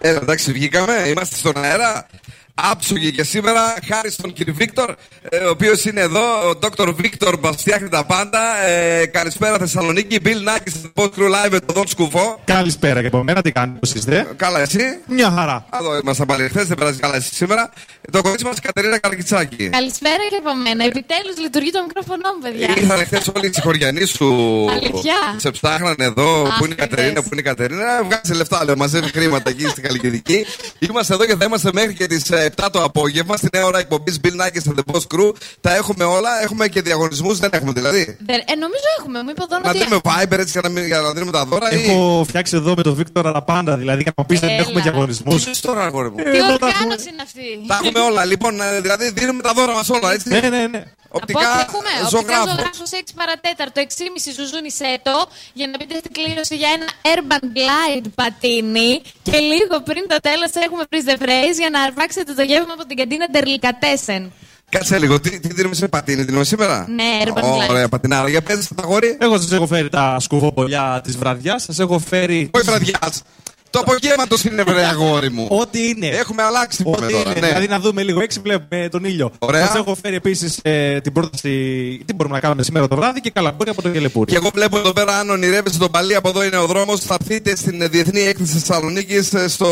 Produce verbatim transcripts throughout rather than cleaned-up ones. Έλα, εντάξει, βγήκαμε, είμαστε στον αέρα. Άψογοι και σήμερα, χάρη στον κύριο Βίκτορ, ε, ο οποίος είναι εδώ, ο Δόκτωρ Βίκτορ μας φτιάχνει τα πάντα. Ε, καλησπέρα Θεσσαλονίκη, Bill Nakis, Boss Crew Live, το Δον Σκουφό. Καλησπέρα και από μένα, τι κάνετε, πώς είστε? Καλά, εσύ? Μια χαρά. Εδώ ήμασταν πάλι χθες, δεν περάζει καλά εσύ σήμερα. Το κορίτσι μας, Κατερίνα Καρκιτσάκη. Καλησπέρα και από μένα, επιτέλους λειτουργεί το μικρόφωνο μου, παιδιά. Ήρθαν χθες όλοι οι συγχωριανοί σου. Σε ψάχνανε εδώ, Αχ, που είναι η Κατερίνα, που είναι η Κατερίνα. Βγάζει λεφτά, λέω, μαζεύει χρήματα εκεί στην Καλλικιδική. Είμαστε εδώ και θα είμαστε μέχρι και τις επτά το απόγευμα, στην ώρα εκπομπής Bill Nakis και The Boss Crew. Τα έχουμε όλα, έχουμε και διαγωνισμούς, δεν έχουμε δηλαδή. Ε, νομίζω έχουμε, μου είπα εδώ να δίνουμε Viber έτσι για να, μην, για να δίνουμε τα δώρα. Έχω ή... φτιάξει εδώ με τον Βίκτορα τα πάντα, δηλαδή για να πει δεν έχουμε διαγωνισμούς. Τι τώρα, αγόρι μου. Τι οργάνωση είναι αυτή. Τα έχουμε όλα, λοιπόν, δηλαδή δίνουμε τα δώρα μας όλα, έτσι. Ναι, ναι, ναι. Οπτικά ζωγράφο. έξι παρατέταρτο, έξι και μισή Ζουζούνι Σέτο, για να μπείτε στην κλήρωση για ένα UrbanGlide πατίνι. Και λίγο πριν το τέλος έχουμε freeze the phrase για να αρπάξετε το γεύμα από την καντίνα Delicatessen. Κάτσε λίγο, τι, τι δίνουμε σε πατίνι, δίνουμε σήμερα? Ναι, UrbanGlide. Ωραία, πατινάρα, για πέστε τα γόρι. Εγώ σας έχω φέρει τα σκουβοπολιά της βραδιάς, σας έχω φέρει. Όχι βραδιάς. Το απογεύματο είναι, βρε αγόρι μου. Ό,τι είναι. Έχουμε αλλάξει πολύ τώρα. Ναι. Δηλαδή να δούμε λίγο έξι, βλέπουμε τον ήλιο. Σας έχω φέρει επίσης ε, την πρόταση. Τι μπορούμε να κάνουμε σήμερα το βράδυ και καλαμπούρι από το Γελεπούρι. Και εγώ βλέπω εδώ πέρα, αν ονειρεύεσαι τον Παλί, από εδώ είναι ο δρόμος. Θα έρθετε στην Διεθνή Έκθεση Θεσσαλονίκης στο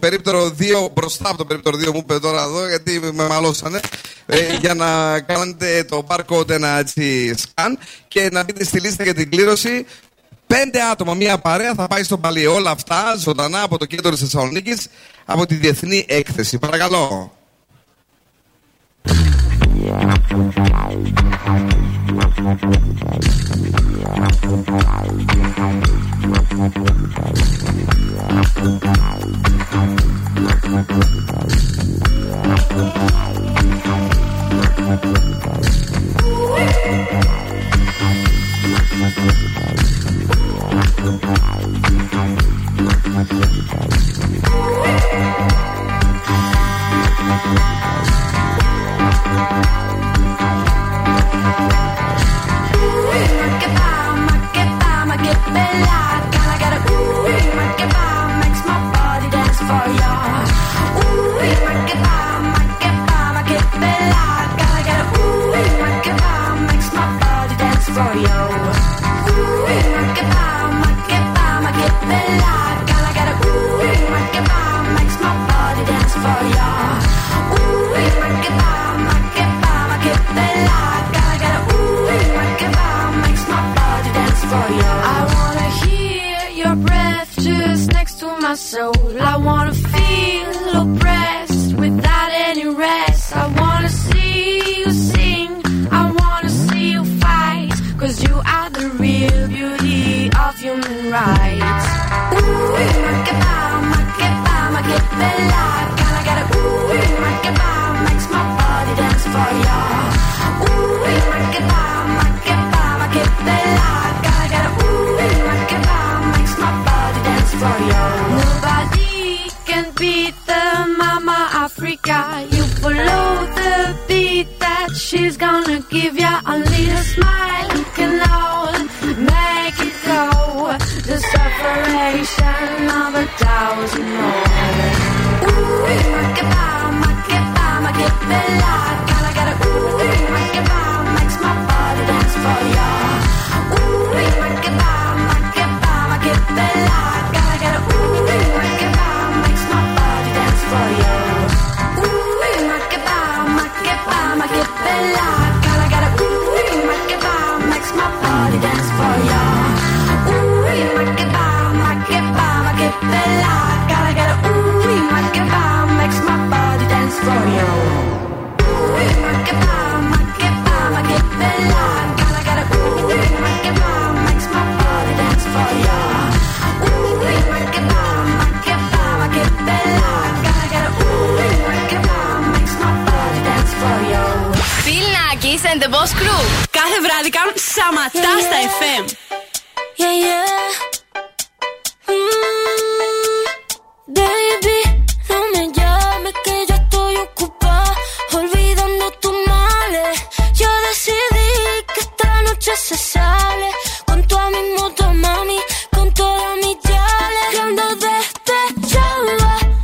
περίπτερο δύο, μπροστά από το περίπτερο δύο μου είπε τώρα εδώ, γιατί με μαλώσανε. Ε, για να κάνετε το barcode ένα έτσι σκαν και να μπείτε στη λίστα για την κλήρωση. Πέντε άτομα, μία παρέα θα πάει στο Παλί. Όλα αυτά ζωντανά από το κέντρο της Θεσσαλονίκης, από τη Διεθνή Έκθεση. Παρακαλώ. Con toda mi chale, cuando desde ya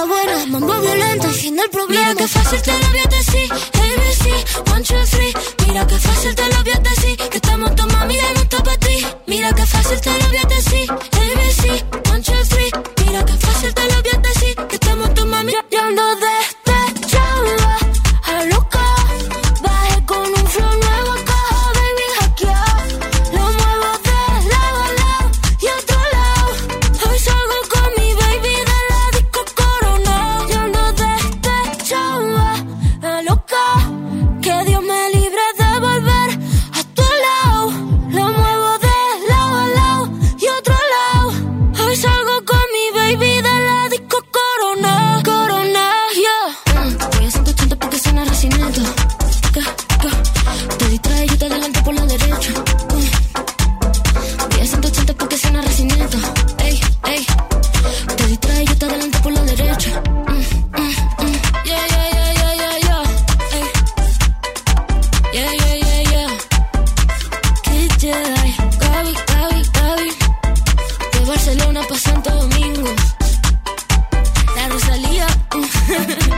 cosas buenas, mambo violento, fin del problema. Mira que fácil te lo voy a decir, A B C, one, two, three. Mira que fácil te lo voy a decir, que estamos tu mami de nuestro pa' ti. Mira que fácil te lo voy a decir, A B C, one, two, three. Mira que fácil te lo voy a decir, que estamos tu mami. Yo ando despechada, a loca, bajé con un flow nuevo acá, baby, hackeado. Lo muevo de lado a lado y otro lado. Hoy salgo con mi baby de la disco Corona. Yo ando despechada, a loca, que Dios me libre de volver a tu lado. Lo muevo de lado a lado y otro lado. Hoy salgo con mi baby de la disco Corona. Corona, yeah. Mm, voy a ciento ochenta porque suena recinto. Go, go. Te distrae, yo te adelanto por la derecha. Mm. Voy a ciento ochenta porque suena recinto. Ey, ey. Te distrae, yo te adelanto por la derecha. Mm, mm, mm. Yeah, yeah, yeah, yeah, yeah, yeah. Ey. Yeah, yeah, yeah, yeah. Qué Jedi. Gaby, Gaby, Gaby. De Barcelona pa' Santo Domingo. La Rosalía. Mm.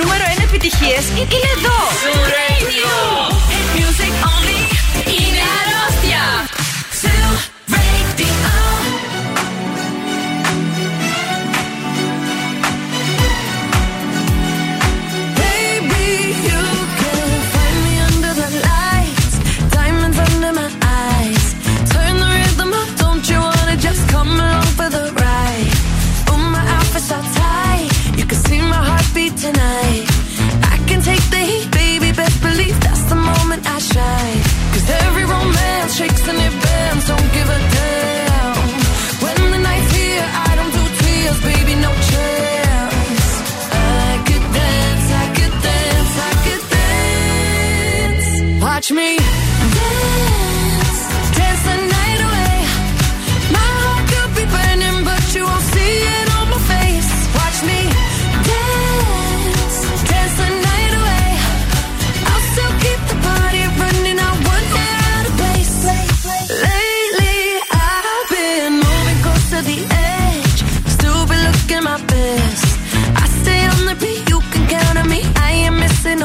Νούμερο ένα επιτυχίες είναι εδώ. Zoo Radio. Music only. Είναι αρρώστια. Zoo Radio. Baby, you can find me under the lights, diamonds under my eyes. Turn the rhythm up, don't you wanna just come along for the ride? Oh, my outfit's all tight. You can see my heartbeat tonight. I shine, 'cause every romance shakes and it bends. Don't give a damn. When the night's here, I don't do tears, baby, no chance. I could dance, I could dance, I could dance. Watch me.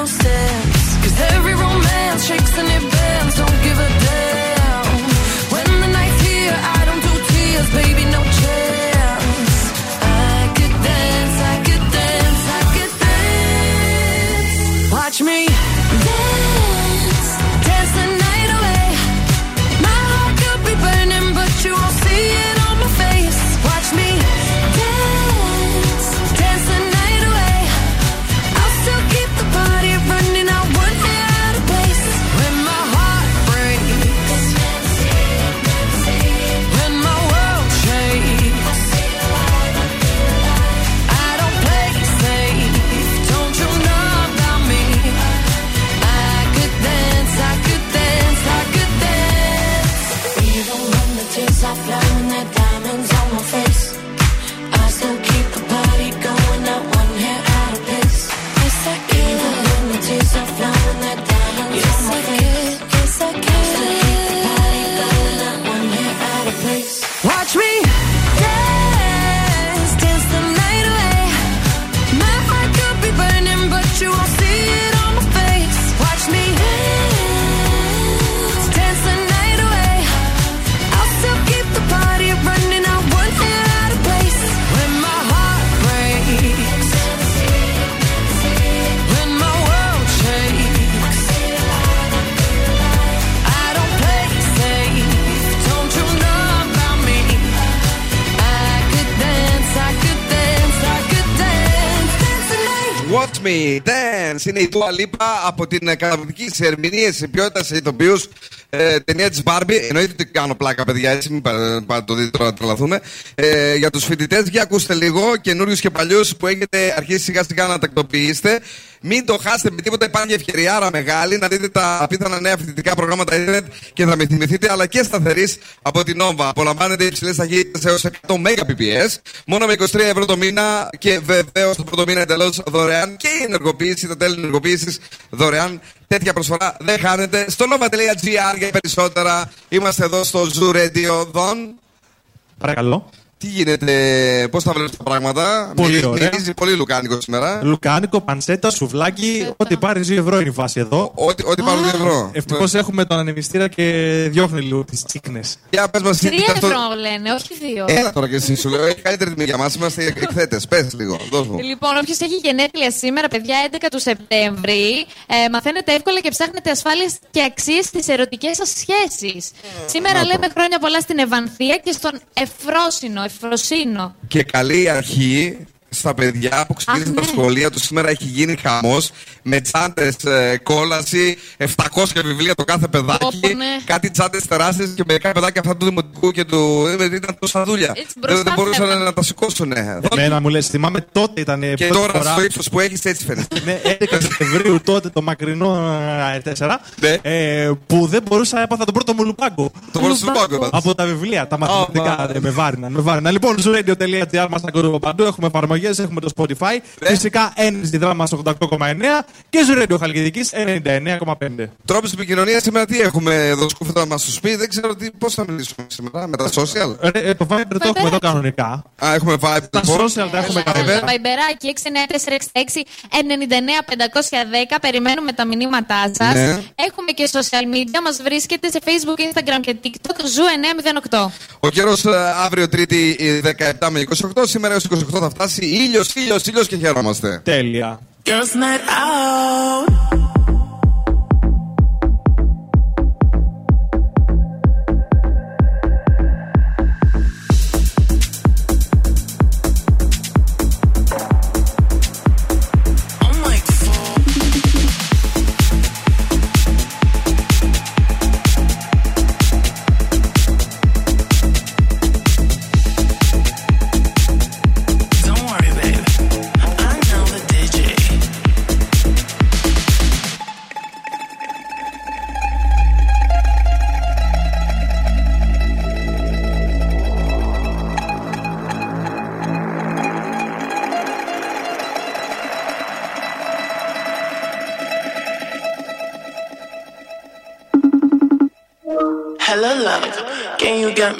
No steps, 'cause every romance shakes and it bends. Don't give a damn. When the night's here, I don't do tears, baby, no chance. I could dance, I could dance, I could dance. Watch me. Watch Me Dance. Είναι η Dua Lipa από την καταπληκτική σε ερμηνεία, σε ποιότητα, σε ηθοποιούς ε, ταινία της Barbie. Εννοείται ότι κάνω πλάκα, παιδιά, έτσι, μην πα, πα, το δείτε τώρα, τρελαθούμε. Ε, για τους φοιτητές, για ακούστε λίγο καινούριους και παλιούς που έχετε αρχίσει σιγά σιγά να τακτοποιήσετε. Μην το χάσετε με τίποτα, υπάρχει μια ευκαιριάρα μεγάλη να δείτε τα απίθανα νέα φοιτητικά προγράμματα ίντερνετ και θα με θυμηθείτε, αλλά και σταθερής από την Nova. Απολαμβάνετε υψηλές ταχύτητες έως εκατό μέγκαμπιτ περ σέκοντ, μόνο με είκοσι τρία ευρώ το μήνα και βεβαίως το πρώτο μήνα εντελώς δωρεάν και η ενεργοποίηση, τα τέλη ενεργοποίησης δωρεάν. Τέτοια προσφορά δεν χάνετε. Στο nova.gr για περισσότερα. Είμαστε εδώ στο Zoo Radio. Don. Παρακαλώ. Τι γίνεται, πώς τα βλέπεις τα πράγματα? Πολύ ωραία. Μυρίζει πολύ λουκάνικο σήμερα. Λουκάνικο, πανσέτα, σουβλάκι. Ό,τι πάρει δύο ευρώ είναι η βάση εδώ. Ό,τι πάρει δύο ευρώ. Ευτυχώς έχουμε τον ανεμιστήρα και διώχνει λίγο τις τσίκνες. τρία ευρώ λένε, όχι δύο. Έλα τώρα και εσύ σου λέω. Έχει καλύτερη τιμή για μας. Είμαστε εκθέτες. Πες λίγο. Λοιπόν, όποιος έχει γενέθλια σήμερα, παιδιά, έντεκα του Σεπτέμβρη, μαθαίνετε εύκολα και ψάχνετε ασφάλειες και αξίες στις ερωτικές σας σχέσεις. Σήμερα λέμε χρόνια πολλά στην Ευανθία και στον Εφρόσινο. Φροσύνο. Και καλή αρχή στα παιδιά που ξεκίνησαν τα σχολεία τους. Σήμερα έχει γίνει χαμός με τσάντες ε, κόλαση, επτακόσια βιβλία το κάθε παιδάκι. Όπο, ναι. Κάτι τσάντες τεράστιες και μερικά παιδάκια αυτά του δημοτικού και του. Ήταν τόσα δούλια. Δεν, δεν μπορούσαν να τα σηκώσουν. Εμένα μου λες, θυμάμαι τότε ήταν. Και τώρα φορά... στο ύψος που έχεις έτσι φαίνεται. Ναι, έντεκα Σεπτεμβρίου τότε το μακρινό τέσσερα ναι. ε, που δεν μπορούσα, έπαθα τον πρώτο μου λουμπάγκο. Το πρώτο λουμπάγκο. Από τα βιβλία, τα μαθηματικά. Με βάρυναν. Λοιπόν, ζου ρέντιο τελεία τζι άρ μας ακούτε παντού, έχουμε εφαρμογή. Έχουμε το Spotify, ναι. Φυσικά Energy Drama ογδόντα οκτώ κόμμα εννέα και Zoo Radio Χαλκιδικής ενενήντα εννέα κόμμα πέντε. Τρόπος επικοινωνίας σήμερα τι έχουμε εδώ, σκούφτα μας στο σπίτι, δεν ξέρω τι, πώς θα μιλήσουμε σήμερα με τα social. Ρε, ε, το Viber το έχουμε εδώ κανονικά. Α, έχουμε Viber. Τα social τα έχουμε κανονικά. Το Viberάκι έξι εννιά τέσσερα έξι έξι εννιά εννέα πεντακόσια δέκα, περιμένουμε τα μηνύματά σας. Ναι. Έχουμε και social media, μας βρίσκεται σε Facebook, Instagram και TikTok, ζου εννιακόσια οκτώ. Ο καιρός αύριο Τρίτη δεκαεπτά με είκοσι οκτώ, σήμερα έως είκοσι οκτώ θα φτάσει. Ήλιος, ήλιος, ήλιος και χαιρόμαστε. Τέλεια. Got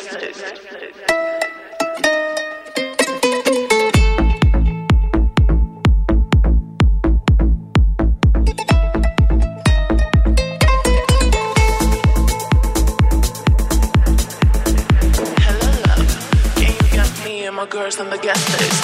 Hello, love. Can you get me and my girls on the guest list?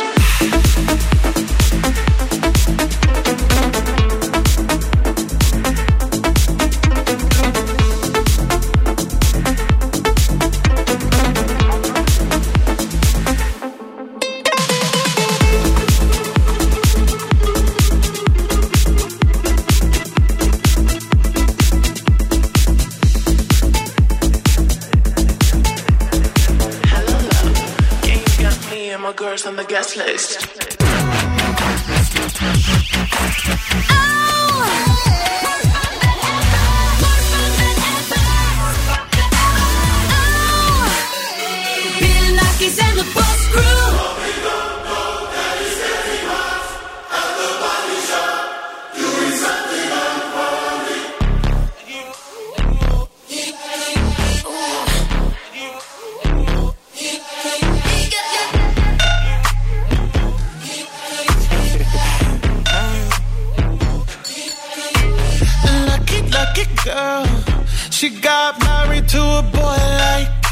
On the guest list. married to a boy like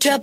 drop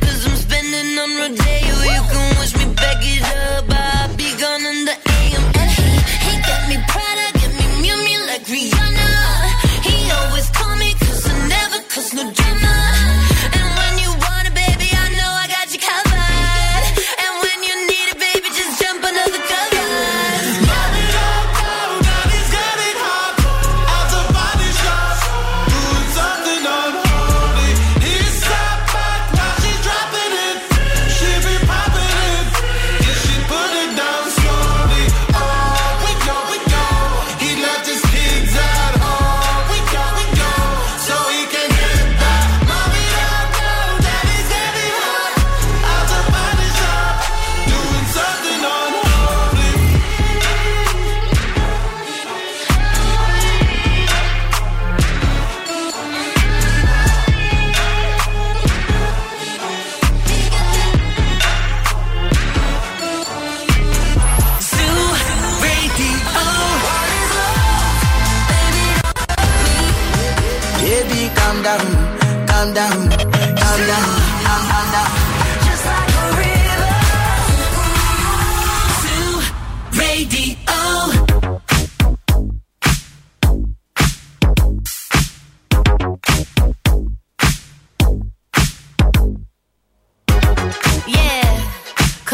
cause I'm spending on Rodeo. You can wish me back it up, I'll be gone in the A M. And he, he got me Prada, got me Miu Miu like Rihanna. He always call me cause I never cause no drama. And when you want it, baby, I know I got you covered. And when you need it, baby, just jump under the covers.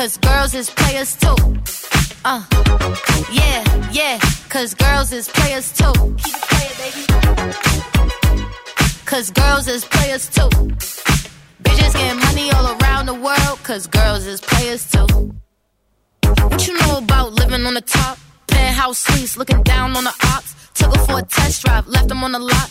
Cause girls is players too. Uh, yeah, yeah. Cause girls is players too. Keep it playing, baby. Cause girls is players too. Bitches getting money all around the world. Cause girls is players too. What you know about living on the top? Penthouse suites, looking down on the ops. Took her for a test drive, left them on the lot.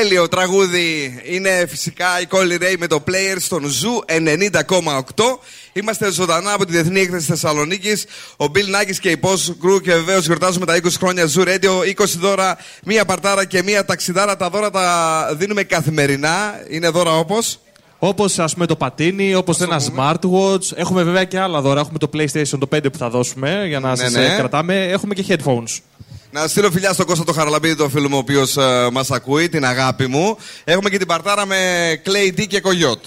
Τέλειο τραγούδι είναι φυσικά η Colin Ray με το Player στον Zoo ενενήντα κόμμα οκτώ. Είμαστε ζωντανά από τη Διεθνή Έκθεση Θεσσαλονίκης. Ο Bill Nakis και η Boss Crew και βεβαίως γιορτάζουμε τα είκοσι χρόνια Zoo Radio. είκοσι δώρα, μία παρτάρα και μία ταξιδάρα. Τα δώρα τα δίνουμε καθημερινά. Είναι δώρα όπως... Όπως ας πούμε το πατίνι, όπως ένα smartwatch. Έχουμε βέβαια και άλλα δώρα. Έχουμε το PlayStation το πέντε που θα δώσουμε για να ναι, σας ναι. κρατάμε. Έχουμε και headphones. Να στείλω φιλιά στον Κώστα το Χαραλαμπίδη, τον φίλο μου, ο οποίος ε, μας ακούει, την αγάπη μου. Έχουμε και την παρτάρα με Clay D και Κογιότ.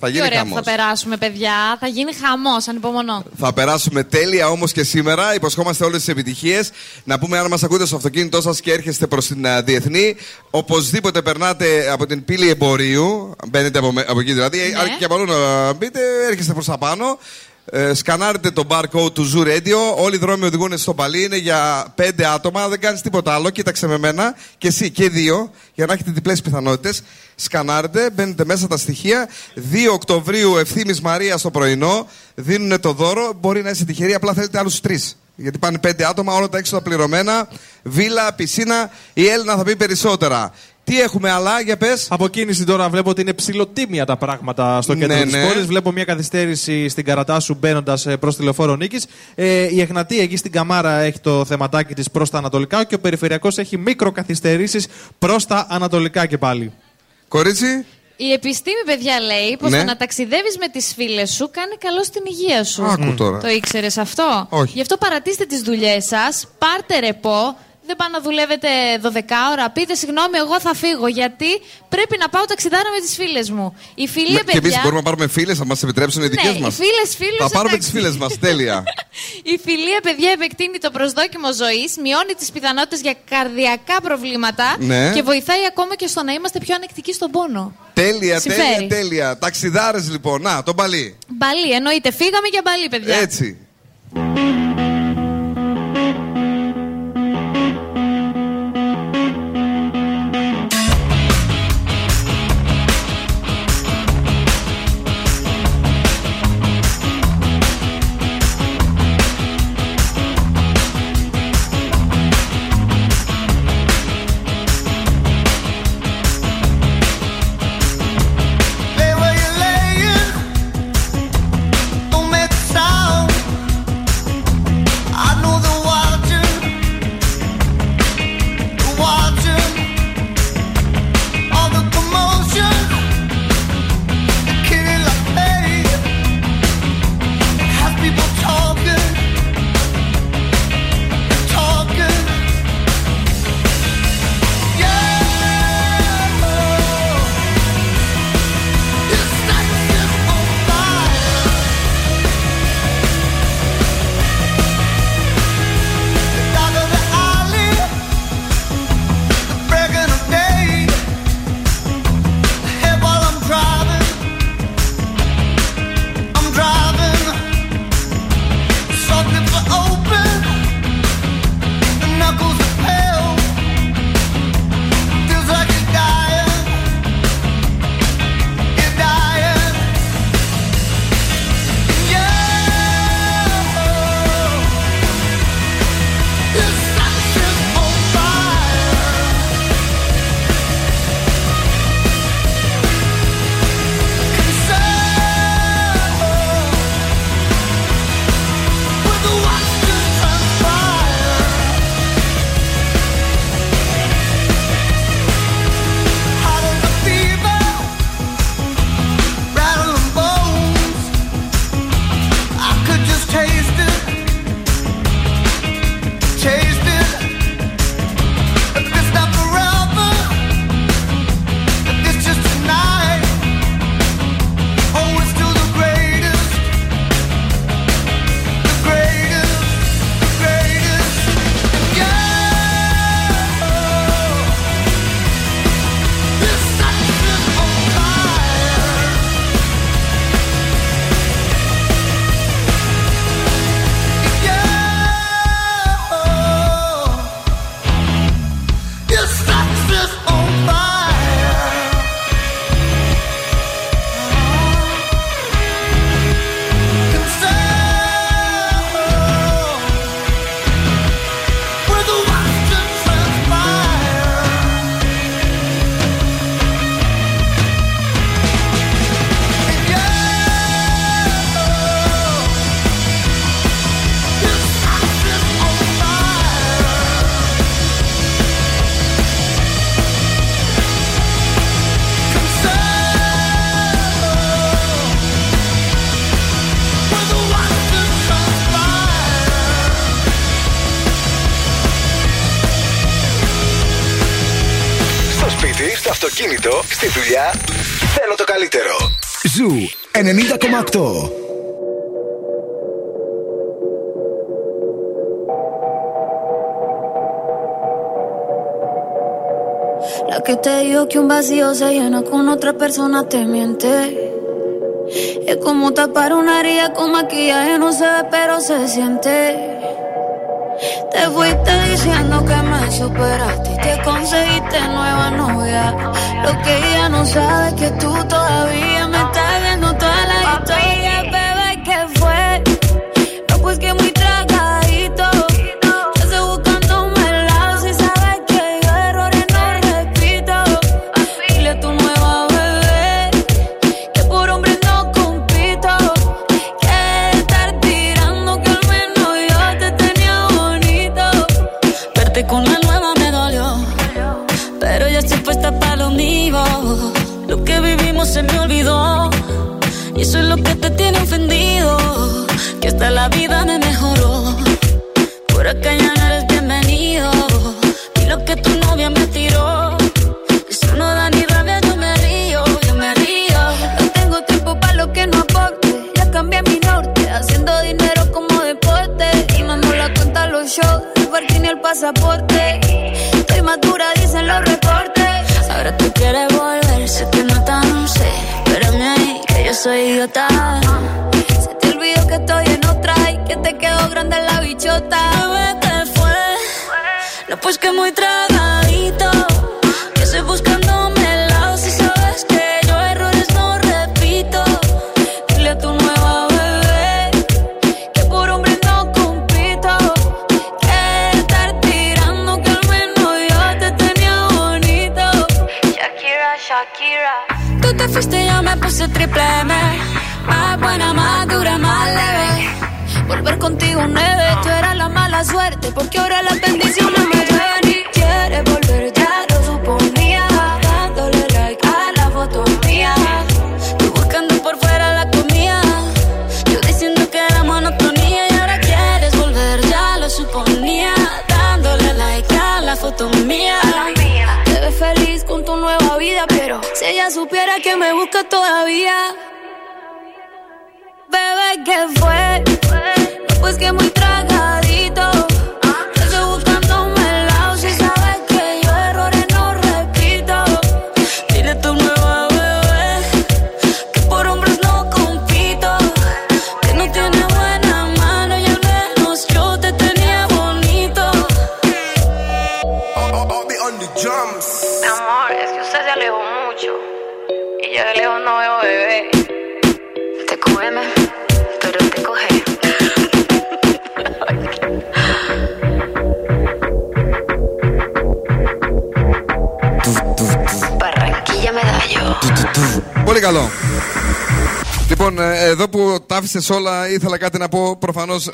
Θα γίνει χαμός. Ωραία, θα περάσουμε, παιδιά. Θα γίνει χαμός, ανυπομονώ. Θα περάσουμε τέλεια όμως και σήμερα. Υποσχόμαστε όλες τις επιτυχίες. Να πούμε, αν μας ακούτε στο αυτοκίνητό σας και έρχεστε προς την uh, Διεθνή, οπωσδήποτε περνάτε από την πύλη εμπορίου. Μπαίνετε από, από εκεί δηλαδή. Ναι. Άρα και από αλλού να μπείτε, έρχεστε προς τα πάνω. Ε, σκανάρετε το barcode του Zoo Radio. Όλοι οι δρόμοι οδηγούν στο Παλί. Είναι για πέντε άτομα. Δεν κάνεις τίποτα άλλο. Κοίταξε με μένα και εσύ και δύο, για να έχετε διπλές πιθανότητες. Σκανάρετε, μπαίνετε μέσα τα στοιχεία. δύο Οκτωβρίου, Ευθύμης Μαρία στο πρωινό. Δίνουν το δώρο. Μπορεί να είσαι τυχερή. Απλά θέλετε άλλους τρεις. Γιατί πάνε πέντε άτομα, όλα τα έξω τα πληρωμένα. Βίλα, πισίνα. Η Έλληνα θα πει περισσότερα. Τι έχουμε άλλα, για πες. Από κίνηση τώρα βλέπω ότι είναι ψηλοτίμια τα πράγματα στο κέντρο ναι, της ναι. πόλης. Βλέπω μια καθυστέρηση στην Καρατάσου μπαίνοντας προς τη Λεωφόρο Νίκης. Ε, η Εγνατή εκεί στην Καμάρα έχει το θεματάκι της προς τα ανατολικά και ο Περιφερειακός έχει μικροκαθυστερήσεις προς τα ανατολικά και πάλι. Κορίτσι. Η επιστήμη, παιδιά, λέει πως ναι. το να ταξιδεύεις με τις φίλες σου κάνει καλό στην υγεία σου. Άκου τώρα. Το ήξερες αυτό. Όχι. Γι' αυτό παρατήστε τις δουλειές σας, πάρτε ρεπό. Δεν πάω να δουλεύετε δώδεκα ώρα. Πείτε συγγνώμη, εγώ θα φύγω. Γιατί πρέπει να πάω ταξιδάρα με τις φίλες μου. Η φιλία, παιδιά. Και εμείς μπορούμε να πάρουμε φίλες, να μας επιτρέψουν οι δικές ναι, μας. Ναι, φίλες, φίλους. Θα πάρουμε τις φίλες μας. Τέλεια. Η φιλία, παιδιά, επεκτείνει το προσδόκιμο ζωής, μειώνει τις πιθανότητες για καρδιακά προβλήματα ναι. και βοηθάει ακόμα και στο να είμαστε πιο ανεκτικοί στον πόνο. Τέλεια, συμφέρει. τέλεια, τέλεια. Ταξιδάρες, λοιπόν. Να, τον Μπαλί. Μπαλί, εννοείται. Φύγαμε για Μπαλί, παιδιά. Έτσι. αυτοκίνητο, στη δουλειά, θέλω το καλύτερο. Ζου ενενήντα κόμμα οκτώ. La que te digo que un vacío se llena con otra persona te miente. Es como tapar una herida con maquillaje, no se ve pero se siente. Te fuiste diciendo que me superaste y te conseguiste nueva novia. Lo que ella no sabe es que tú todavía me estás viendo toda la historia, bebé, ¿qué fue? No, pues que muy tragadito. Lo que vivimos se me olvidó y eso es lo que te tiene ofendido, que hasta la vida me mejoró. Por acá ya no eres bienvenido y lo que tu novia me tiró, eso no da ni rabia, yo me río, yo me río. No tengo tiempo para lo que no aporte, ya cambié mi norte, haciendo dinero como deporte. Y mando la cuenta a los shows, el parking ni el pasaporte. Estoy madura, dicen los reportes. Ahora tú quieres volver, sé que no tan sé, pero me ahí que yo soy idiota. Uh, se te olvidó que estoy en otra y que te quedó grande la bichota. Bebé, te fue, no pues que muy tragadito, que estoy buscándome el lado. Si sabes que yo errores no repito, dile a tu nueva bebé que por hombre no compito, que estar tirando que al menos yo te tenía bonito. Shakira, Shakira. Tú te fuiste, yo me puse triple M. Más buena, más dura, más leve. Volver contigo nueve. Tú eras la mala suerte, porque ahora las bendiciones me llevan. Y quieres volver, ya lo suponía, dándole like a la foto mía. Tú buscando por fuera la comida, yo diciendo que era monotonía. Y ahora quieres volver, ya lo suponía, dándole like a la foto mía. Te ves feliz con tu nueva vida, pero si ella supiera que me busca todavía. Bebé, ¿qué fue? No, pues que muy tragadito. Yo estoy buscando un helado. Si sabes que yo errores no repito, dile a tu nueva bebé que por hombres no compito, que no tiene buena mano y al menos yo te tenía bonito. I'll, I'll be on the drums. Mi amor, es que usted se alejó mucho y yo de lejos no veo bebé. Te cógeme. Πολύ καλό. Λοιπόν, εδώ που τα άφησες όλα, ήθελα κάτι να πω. Προφανώς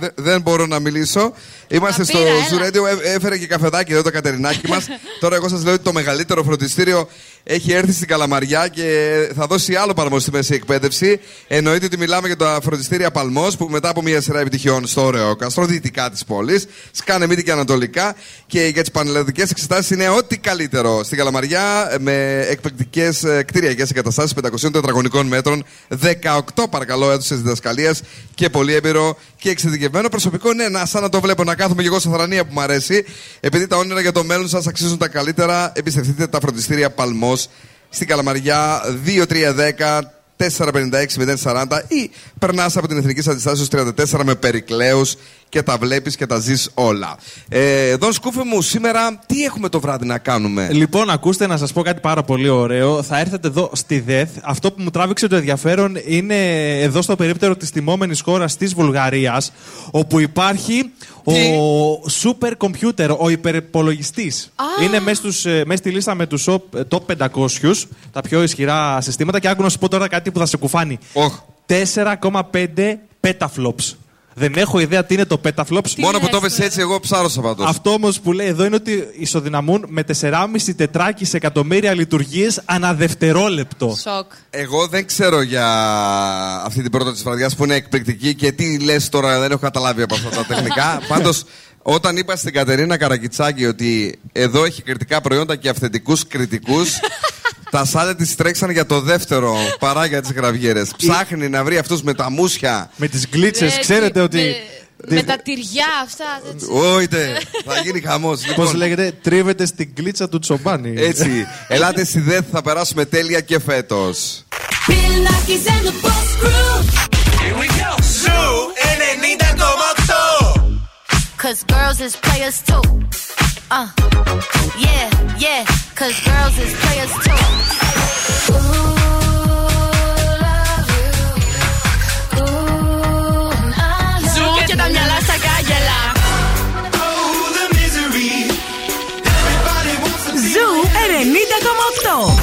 δε, δεν μπορώ να μιλήσω. Είμαστε στο Zoo Radio. Έφερε και καφεδάκι εδώ το Κατερινάκι μας. Τώρα, εγώ σας λέω ότι το μεγαλύτερο φροντιστήριο έχει έρθει στην Καλαμαριά και θα δώσει άλλο Παλμό στη μέση εκπαίδευση. Εννοείται ότι μιλάμε για τα φροντιστήρια Παλμός, που μετά από μια σειρά επιτυχιών στο Ωραιόκαστρο, δυτικά της πόλης, σκάνε μύτη και ανατολικά, και για τις πανελλαδικές εξετάσεις είναι ό,τι καλύτερο στην Καλαμαριά, με εκπληκτικές κτηριακές εγκαταστάσεις πεντακοσίων τετραγωνικών μέτρων, δεκαοκτώ παρακαλώ αίθουσες διδασκαλίας και πολύ έμπειρο και εξειδικευμένο προσωπικό. Ναι, να, σαν να το βλέπω, να κάθομαι και εγώ στα θρανία που μου αρέσει. Επειδή τα όνειρα για το μέλλον σας αξίζουν τα καλύτερα, εμπιστευτείτε τα φροντιστήρια Παλμός. Στην Καλαμαριά δύο τρία ένα μηδέν τέσσερα πέντε έξι μηδέν τέσσερα μηδέν ή περνάς από την Εθνική Αντιστάσεως τριάντα τέσσερα με Περικλέους και τα βλέπεις και τα ζεις όλα. Ε, Δον Σκούφε μου, σήμερα τι έχουμε το βράδυ να κάνουμε? Λοιπόν, ακούστε να σας πω κάτι πάρα πολύ ωραίο. Θα έρθετε εδώ στη ΔΕΘ. Αυτό που μου τράβηξε το ενδιαφέρον είναι εδώ στο περίπτερο της τιμόμενης χώρας της Βουλγαρίας, όπου υπάρχει ο super computer, ο υπερυπολογιστής. Ah. Είναι μέσα στη λίστα με τους top πεντακόσια, τα πιο ισχυρά συστήματα. Και άκου να σου πω τώρα κάτι που θα σε κουφάνει. Oh. τέσσερα κόμμα πέντε petaflops. Δεν έχω ιδέα τι είναι το petaflops. Μόνο που το έπεσε έτσι, εγώ ψάρωσα πάντως. Αυτό όμως που λέει εδώ είναι ότι ισοδυναμούν με τεσσεράμισι τετράκις εκατομμύρια λειτουργίες ανά δευτερόλεπτο. Σοκ. Εγώ δεν ξέρω για αυτή την πρώτη της βραδιάς που είναι εκπληκτική και τι λες τώρα, δεν έχω καταλάβει από αυτά τα τεχνικά. Πάντως. Όταν είπα στην Κατερίνα Καρκιτσάκη ότι εδώ έχει κριτικά προϊόντα και αυθεντικούς κριτικούς, τα σάλια της τρέξαν για το δεύτερο παρά για τις γραβιέρες. Ψάχνει να βρει αυτούς με τα μουσια. Με τις γκλίτσες, ξέρετε ότι... Με τα τυριά αυτά. Όιτε, θα γίνει χαμός. Πώς λέγεται, τρίβεται στην κλίτσα του Τσομπάνη. Έτσι, ελάτε στη ΔΕΘ, θα περάσουμε τέλεια και φέτος. Cause girls is players too. Uh, yeah, yeah, cause girls is players too. Ooh, love you. Ooh, I love you. Ζουν και τα μυαλά στα κάγκελα. Oh, the misery. Everybody wants to be. Ζου ενενήντα κόμμα οκτώ.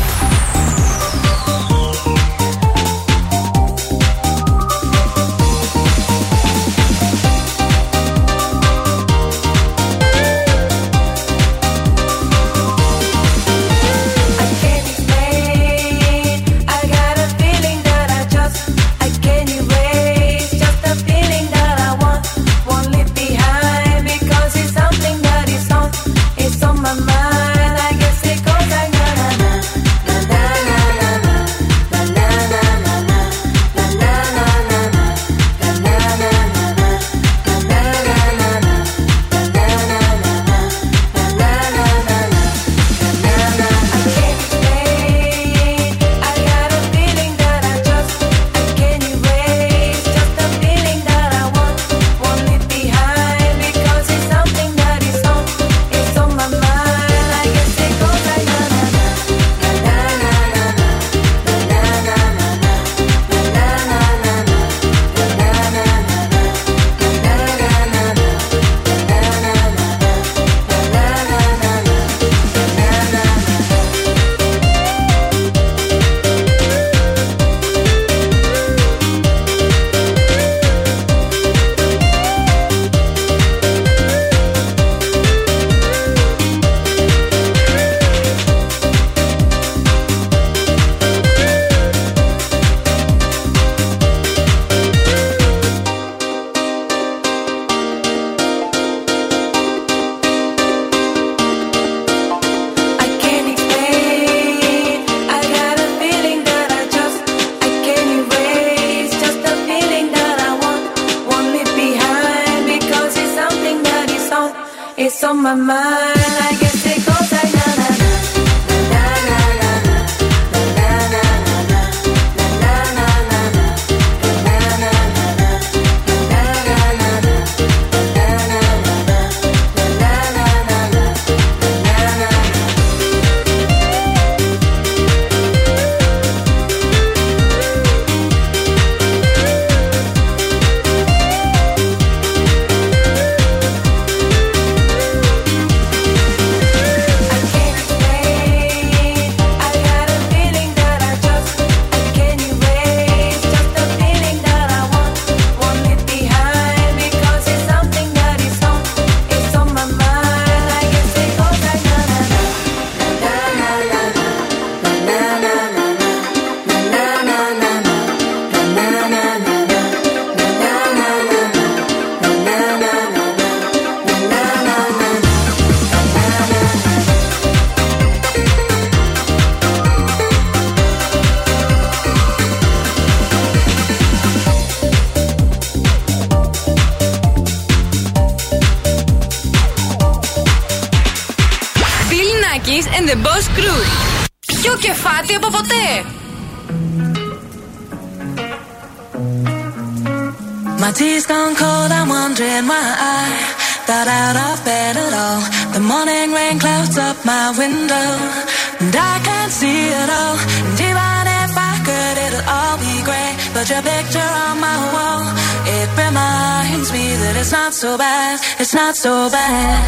So bad.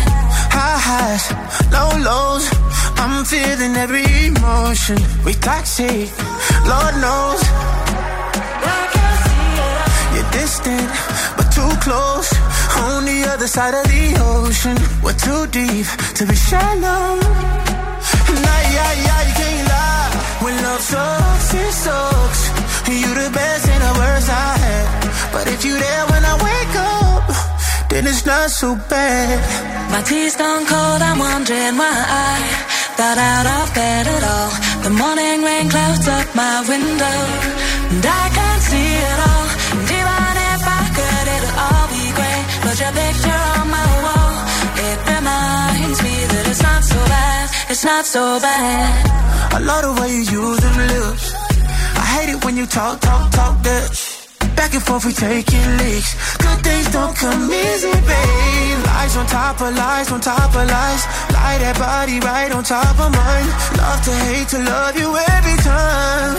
High highs, low lows. I'm feeling every emotion. We toxic, Lord knows. I can see it. You're distant, but too close. On the other side of the ocean, we're too deep to be shallow. Nah, yeah, yeah, you can't lie. When love sucks, it sucks. You the best and the worst I had. But if you there when I wake up. then it's not so bad. My tea's gone cold, I'm wondering why I got out of bed at all. The morning rain clouds up my window, and I can't see it all. And even if I could, it'll all be great. But your picture on my wall, it reminds me that it's not so bad. It's not so bad. I love the way you use them lips. I hate it when you talk, talk, talk, bitch. Back and forth, we taking leaks. Good things don't come easy, babe. Lies on top of lies, on top of lies. Lie that body right on top of mine. Love to hate to love you every time.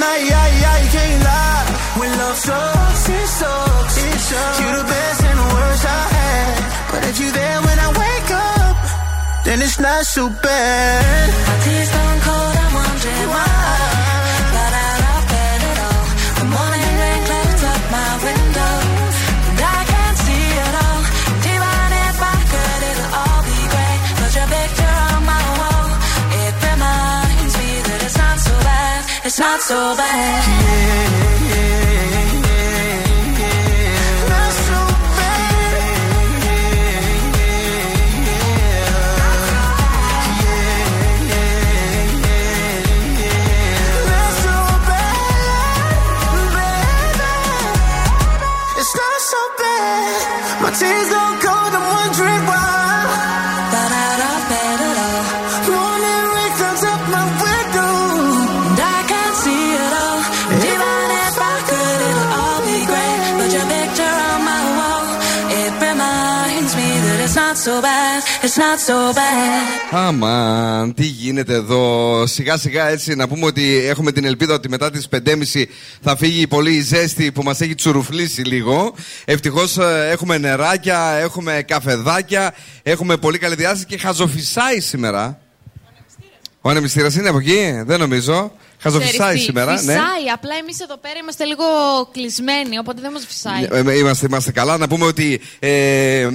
Nah, yeah, yeah, you can't lie. When love sucks, it sucks, it sucks. You're the best and the worst I had. But if you're there when I wake up, then it's not so bad. My tears don't cold, I'm wondering why. It's not so bad. Yeah, yeah, yeah, yeah. Not so bad. Yeah, yeah, yeah, yeah. Not so bad. It's not so bad. My tears don't go. I'm wondering why. It's not so bad. Αμάν, τι γίνεται εδώ. Σιγά σιγά έτσι να πούμε ότι έχουμε την ελπίδα ότι μετά τις πεντέμισι θα φύγει πολύ η ζέστη που μας έχει τσουρουφλήσει λίγο. Ευτυχώς έχουμε νεράκια, έχουμε καφεδάκια, έχουμε πολύ καλή διάσταση και χαζοφυσάει σήμερα. Ο ανεμιστήρας είναι από εκεί, δεν νομίζω. Χαζοφυσάει σήμερα. Φυσάει, ναι. Απλά εμείς εδώ πέρα είμαστε λίγο κλεισμένοι, οπότε δεν μας φυσάει. Είμαστε, είμαστε καλά. Να πούμε ότι ε,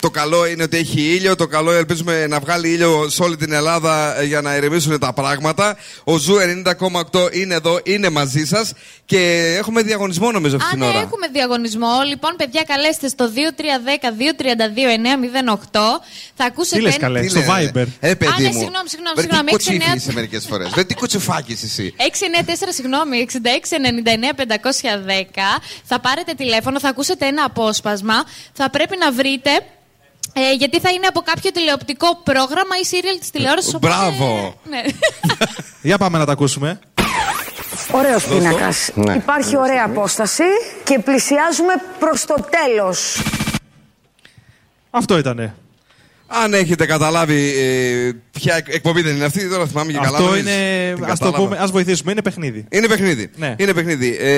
το καλό είναι ότι έχει ήλιο. Το καλό ελπίζουμε να βγάλει ήλιο σε όλη την Ελλάδα για να ηρεμήσουν τα πράγματα. Ο Ζου ενενήντα κόμμα οκτώ είναι εδώ, είναι μαζί σας. Και έχουμε διαγωνισμό, νομίζω, αυτή την ώρα. Ναι, έχουμε διαγωνισμό. Λοιπόν, παιδιά, καλέστε στο δύο τρία ένα μηδέν δύο τρία δύο εννιά μηδέν οκτώ. Θα ακούσετε. Τι λες, καλέ, στο Viber. Ε, παιδί μου. Α, ναι, συγγνώμη, συγγνώμη. Κουτσούφι είσαι μερικές φορές. Δεν τι κουτσουφάκι εσύ. έξι εννιά τέσσερα, συγγνώμη, εξήντα έξι ενενήντα εννιά πεντακόσια δέκα. Θα πάρετε τηλέφωνο, θα ακούσετε ένα απόσπασμα. Θα πρέπει να βρείτε, ε, γιατί θα είναι από κάποιο τηλεοπτικό πρόγραμμα ή serial της τηλεόρασης. Μπράβο! Οπότε, ναι. Για πάμε να τα ακούσουμε. Ωραίος πίνακας. Ναι. Υπάρχει ωραία απόσταση και πλησιάζουμε προς το τέλος. Αυτό ήτανε. Αν έχετε καταλάβει ε, ποια εκπομπή δεν είναι αυτή, τώρα θυμάμαι και καλά. Αυτό είναι, ας το πούμε, ας βοηθήσουμε, είναι παιχνίδι. Είναι παιχνίδι, ναι. Είναι παιχνίδι. Ε,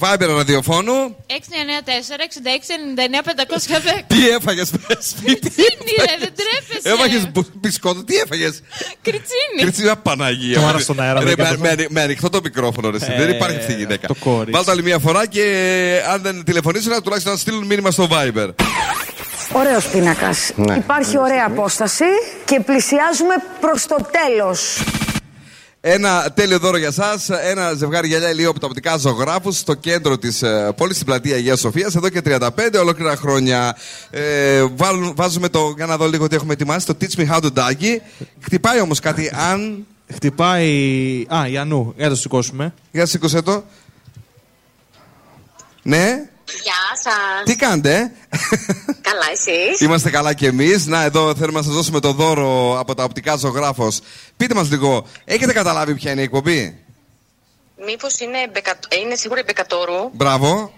Viber ραδιοφώνου. έξι εννιά τέσσερα εξήντα έξι ενενήντα εννιά πεντακόσια δέκα. Τι έφαγες, πες. Κριτσίνι ρε, δεν τρέπεσαι. Έφαγες μπισκότο, τι έφαγες. Κριτσίνι. Κριτσίνι, Παναγία. Το άρα στον αέρα. Με ανοιχτό το μικρόφωνο, δεν υπάρχει αυτή η γυναίκα. Βάλτε άλλη μια φορά και αν δεν τηλεφωνήσουν, τουλάχιστον να στείλουν μήνυμα στο Viber. Ωραίος πίνακας. Ναι. Υπάρχει ωραία απόσταση και πλησιάζουμε προς το τέλος. Ένα τέλειο δώρο για σας. Ένα ζευγάρι γυαλιά ηλίου από τα οπτικά Ζωγράφους στο κέντρο της πόλης, στην πλατεία Αγίας Σοφίας, εδώ και τριάντα πέντε ολόκληρα χρόνια. Ε, βάζουμε το. Για να δω λίγο τι έχουμε ετοιμάσει. Το Teach Me How to Doggy. Χτυπάει όμως κάτι, αν. Χτυπάει. Α, Ιαννού. Για να το σηκώσουμε. Για σήκωσε το. Ναι. Γεια σας. Τι κάνετε? Καλά εσείς? Είμαστε καλά και εμείς. Να, εδώ θέλουμε να σας δώσουμε το δώρο από τα οπτικά Ζωγράφος. Πείτε μας λίγο, έχετε καταλάβει ποια είναι η εκπομπή? Μήπως είναι, είναι σίγουρα η Μπεκατόρου. Μπράβο.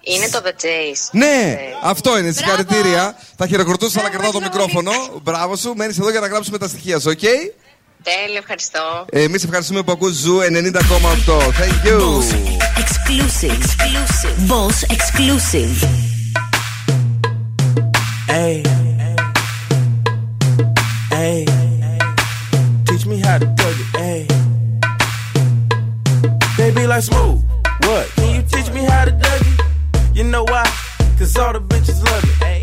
Είναι το The Jays. Ναι, αυτό είναι. Συγχαρητήρια. Θα χειροκροτούσα, αλλά κρατάω το μικρόφωνο. Μπράβο σου. Μένεις εδώ για να γράψουμε τα στοιχεία σου, οκ? Okay? Τέλειο, ευχαριστώ. Εμείς ευχαριστούμε που ακούς Ζου ενενήντα κόμμα οκτώ. Thank you. Exclusive, exclusive. Boss exclusive. Hey. Hey. Teach me how to dug it. Hey. They be like smooth. What? Can you teach me how to dug it? You know why? Cause all the bitches love it. Hey.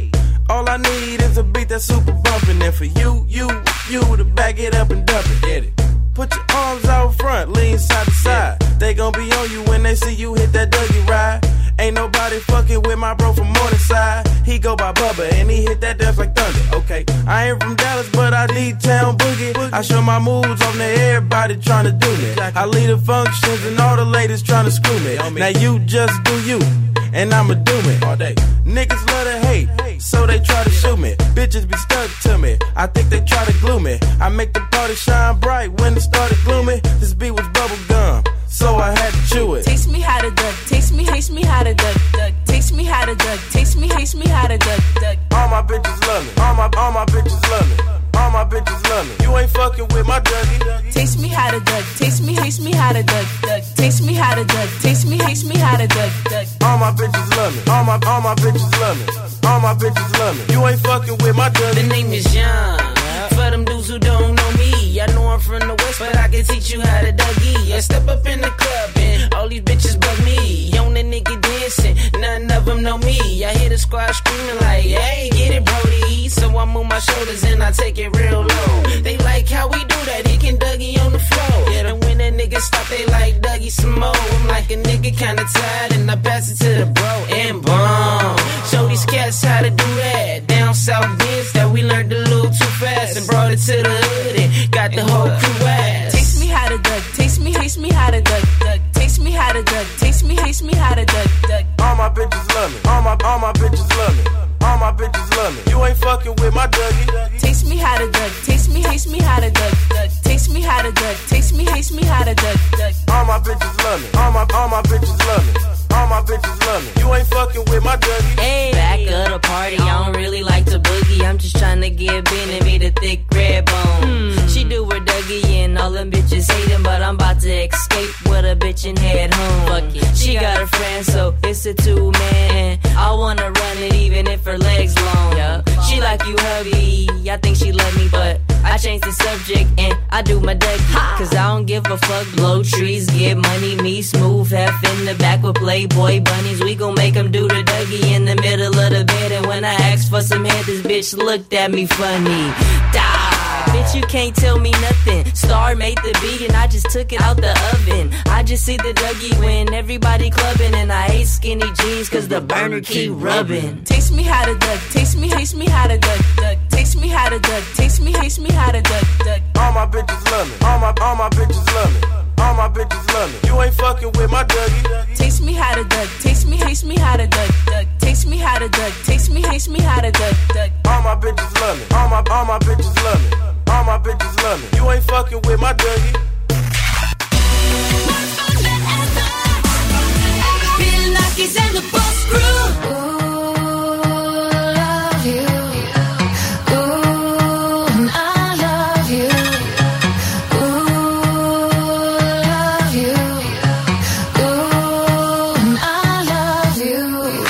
All I need is a beat that's super bumpin', and for you, you, you to back it up and dump it. Get it. Put your arms out front, lean side to side. They gon' be on you when they see you hit that Dougie ride. Ain't nobody fucking with my bro from Morningside. He go by Bubba and he hit that death like thunder. Okay, I ain't from Dallas but I lead town boogie. I show my moves on to everybody trying to do me. I lead the functions and all the ladies trying to screw me. Now you just do you and I'ma do me all day. Niggas love to hate, so they try to shoot me. Bitches be stuck to me, I think they try to glue me. I make the party shine bright when it started glooming. This beat was bubble gum, so I had to chew it. Teach me how to duck, teach me, teach me how to duck, duck. Teach me how to duck, teach me, teach me how to duck, duck. All my bitches love me, all my, all my bitches love me. All my bitches love me. You ain't fucking with my druggie. Teach me how to duck. Teach me, teach me how to duck, duck. Teach me how to duck. Teach me, teach me how to duck, duck. All my bitches love me. All my, all my bitches love me. All my bitches love me. You ain't fucking with my druggie. The name is John. For them dudes who don't know me, I know I'm from the West, but I can teach you how to dougie. I step up in the club and all these bitches but me. On the nigga dancing, none of them know me. I hear the squad screaming like, hey, get it, Brody. So I move my shoulders and I take it real low. They like how we do that, he can dougie on the floor. Yeah, and when that nigga stop, they like dougie some more. I'm like a nigga kinda tired and I pass it to the bro and bomb. Show these cats how to do that. Down south biz that we learned a little too fast and brought it to the hood and got the whole crew ass. Teach me how to duck, teach me, teach me how to duck, duck. Teach me how to duck, teach me, teach me how to duck, duck. All my bitches love me, all my, all my bitches love me. All my bitches love me. You ain't fucking with my dougie. Teach me how to duck. Teach me, teach me how to duck, duck. Teach me how to duck. Teach me, teach me how to duck, duck. All my bitches love me. All my, all my bitches love me. All my bitches love me. You ain't fucking with my dougie. Hey, back of the party. I don't really like to boogie. I'm just trying to get bent and be the thick red bone. Hmm. She do her dougie and all them bitches hating, but I'm about to escape with a bitch and head home. Fuck it. She got a friend, so it's a two man. I wanna run it even if her legs long, yeah. She like you hubby, I think she love me, but I changed the subject and I do my dougie. Cause I don't give a fuck, blow trees, get money. Me smooth, half in the back with Playboy bunnies. We gon' make them do the dougie in the middle of the bed. And when I asked for some head, this bitch looked at me funny. Die. Bitch, you can't tell me nothing. Star made the beat and I just took it out the oven. I just see the dougie when everybody clubbing. And I hate skinny jeans cause the burner keep rubbing. Teach me how to duck, teach me, teach me how to duck, duck. Teach me how to duck, teach me, teach me how to duck, duck. All my bitches love me, all my, all my bitches love me. All my bitches love me. You ain't fucking with my dougie. Teach me how to duck, teach me, teach me how to duck, duck. Teach me how to duck, teach me, teach me how to duck, duck. All my bitches love me, all my, all my bitches love me. All my bitches love me. You ain't fucking with my dougie. Bill Nakis and the Boss Crew. Ooh, love you. Ooh, I love you. Ooh, love you. Ooh, I love you.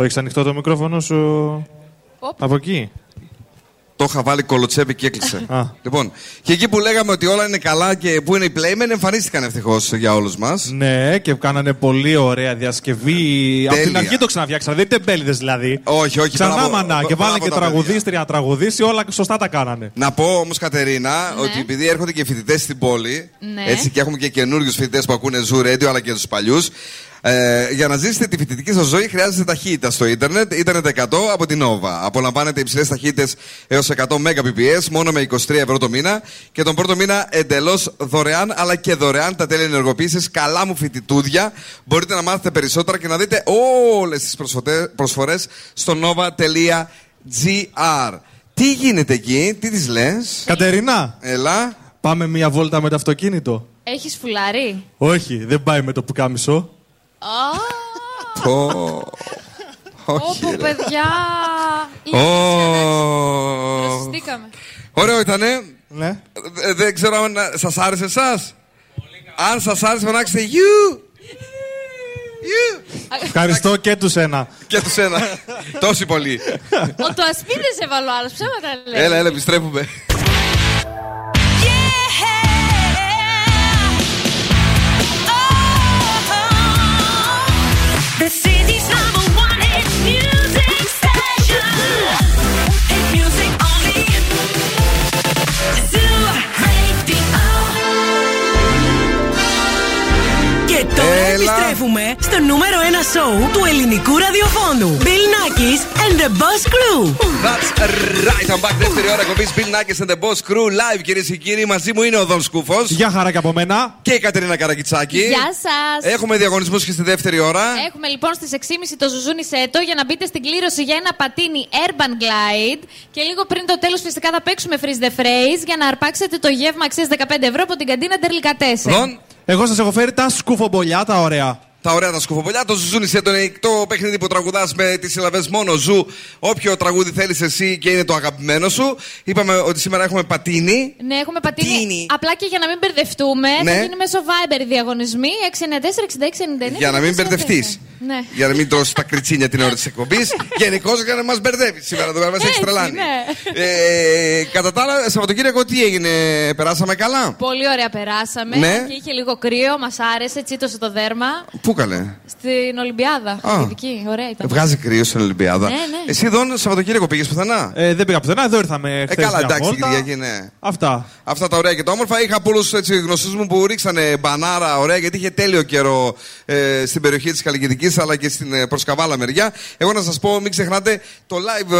Το έχεις ανοιχτό το μικρόφωνο σου Οπ. από εκεί. Το είχα βάλει κολοτσέπι και έκλεισε. Λοιπόν, και εκεί που λέγαμε ότι όλα είναι καλά και που είναι οι Playmen, εμφανίστηκαν ευτυχώς για όλους μας. Ναι, και κάνανε πολύ ωραία διασκευή. Από την αρχή το ξαναφτιάξαν. Δεν ήταν μπέλιδες δηλαδή. Όχι, όχι. Ξανάμανα και βάλανε και τραγουδίστρια, τραγουδίσει, όλα σωστά τα κάνανε. Να πω όμως, Κατερίνα, ναι. ότι επειδή έρχονται και φοιτητές στην πόλη, ναι. έτσι, και έχουμε και καινούριους φοιτητές που ακούνε Zoo Radio αλλά και τους παλιούς. Ε, για να ζήσετε τη φοιτητική σας ζωή χρειάζεστε ταχύτητα στο ίντερνετ. Ίντερνετ εκατό από την Nova. Απολαμβάνετε υψηλές ταχύτητες έως εκατό Mbps μόνο με είκοσι τρία ευρώ το μήνα. Και τον πρώτο μήνα εντελώς δωρεάν, αλλά και δωρεάν τα τέλη ενεργοποίησης. Καλά μου φοιτητούδια. Μπορείτε να μάθετε περισσότερα και να δείτε όλες τις προσφορές στο νόβα τελεία τζι άρ. Τι γίνεται εκεί, τι τις λες, Κατερίνα? Έλα. Πάμε μια βόλτα με το αυτοκίνητο. Έχεις φουλάρι? Όχι, δεν πάει με το πουκάμισο. Όπου παιδιά! Ρωσιστήκαμε. Ωραίο ήτανε. Δεν ξέρω αν σας άρεσε εσάς. Αν σας άρεσε, φωνάξτε γιου. Ευχαριστώ και τους ένα. Και τους ένα. Τόσοι πολλοί. Ο το ασπίδες έβαλε άλλος, ψέματα λέει. Έλα, έλα, επιστρέφουμε. The city's number one hit music station. Hit music only. Zoo Radio. Και τώρα Έλα. επιστρέφουμε στο νούμερο ένα show του ελληνικού ραδιοφώνου. Bill Nakis and the Boss Crew. That's right, I'm back. Δεύτερη ώρα κομπής Bill Nakis and the Boss Crew live, κυρίες και κύριοι. Μαζί μου είναι ο Δον Σκούφος. Γεια χαρά και από μένα. Και η Κατερίνα Καρακιτσάκη. Γεια σας. Έχουμε διαγωνισμούς και στη δεύτερη ώρα. Έχουμε λοιπόν στις έξι και μισή το ζουζούνι σέτο για να μπείτε στην κλήρωση για ένα πατίνι UrbanGlide. Και λίγο πριν το τέλος φυσικά θα παίξουμε Freeze the Phrase για να αρπάξετε το γεύμα αξίας δεκαπέντε ευρώ από την καντίνα Delicatessen. Εγώ σας έχω φέρει τα σκουφομπολιά, τα ωραία. Τα ωραία τα σκουφοπολιά, το ζουζούνι σέτο είναι το παιχνίδι που τραγουδάς με τις συλλαβές μόνο ζου, όποιο τραγούδι θέλεις εσύ και είναι το αγαπημένο σου. Είπαμε ότι σήμερα έχουμε πατίνι. Ναι, έχουμε πατίνι. Τίνι. Απλά και για να μην μπερδευτούμε, ναι. θα γίνει μέσω Viber διαγωνισμοί έξι εννιά τέσσερα εξήντα έξι ενενήντα. Για να μην μπερδευτείς. Ναι. Για να μην τρώσει τα κριτσίνια την ώρα της εκπομπής. Γενικώς για να μας μπερδεύει σήμερα, το μας έχει τρελάνει. Ναι. Ε, κατά τα άλλα, Σαββατοκύριακο τι έγινε, περάσαμε καλά? Πολύ ωραία περάσαμε. Ναι. Και είχε λίγο κρύο, μας άρεσε, τσίτωσε το δέρμα. Πού καλέ? Στην Ολυμπιάδα. Χορηγική, ωραία ήταν. Βγάζει κρύο στην Ολυμπιάδα. Ναι, ναι. Εσύ εδώ Σαββατοκύριακο πήγες πουθενά? Ε, δεν πήγα πουθενά, εδώ ήρθαμε χθες. Ε, καλά, εντάξει, Κυριακή, ναι. Αυτά. Αυτά τα ωραία και τα όμορφα. Είχα πολλούς γνωστούς μου που ρίξανε μπανάρα ωραία γιατί είχε τέλειο καιρό ε, στην περιοχή της Καλλικητικής αλλά και στην προσκαβάλα μεριά. Εγώ να σας πω, μην ξεχνάτε το live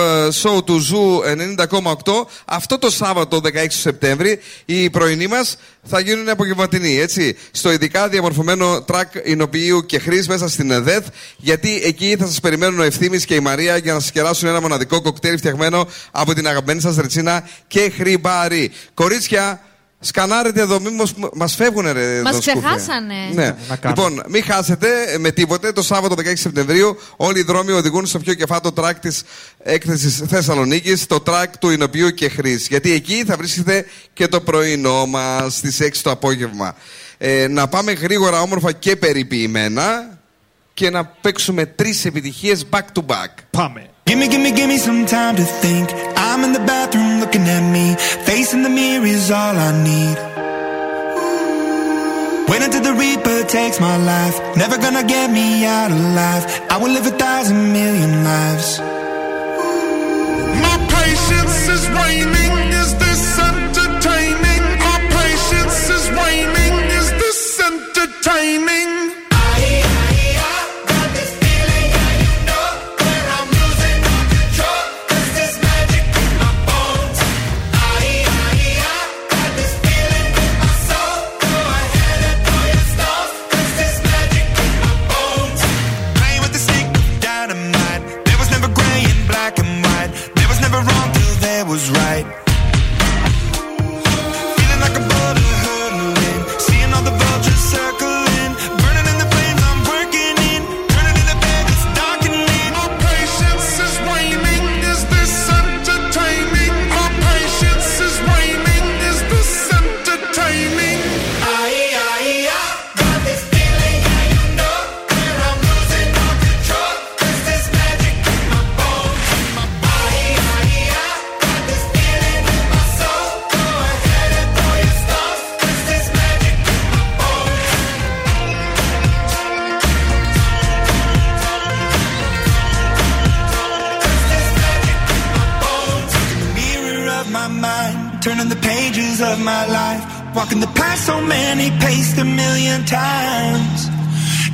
show του Zoo ενενήντα κόμμα οκτώ αυτό το Σάββατο δεκαέξι Σεπτέμβρη. Οι πρωινοί μας θα γίνουν απογευματινοί, έτσι, στο ειδικά διαμορφωμένο τρακ Ινοποιείου Κεχρί μέσα στην ΕΔΕΘ, γιατί εκεί θα σας περιμένουν ο Ευθύμης και η Μαρία για να σας κεράσουν ένα μοναδικό κοκτέιλ φτιαγμένο από την αγαπημένη σας ρετσίνα Κεχρί Μπάρι. Κορίτσια, σκανάρετε εδώ, μην μας φεύγουνε ρε. Μας ξεχάσανε. Ναι. Λοιπόν, μην χάσετε με τίποτε. Το Σάββατο δεκαέξι Σεπτεμβρίου όλοι οι δρόμοι οδηγούν στο πιο κεφάτο τρακ της έκθεσης Θεσσαλονίκης, το τρακ του Ινοποιείου Κεχρής. Γιατί εκεί θα βρίσκεται και το πρωινό μας στις έξι το απόγευμα. Ε, να πάμε γρήγορα, όμορφα και περιποιημένα και να παίξουμε τρεις επιτυχίες back to back. Πάμε. Gimme, gimme, gimme some time to think. I'm in the bathroom looking at me. Facing the mirror is all I need. Wait until the Reaper takes my life. Never gonna get me out alive. I will live a thousand million lives. My patience is waning. Is this entertaining? My patience is waning. Is this entertaining? Feeling like a bird hurtling, seeing all the vultures circling, burning in turning the pages of my life, walking the path so many paced a million times.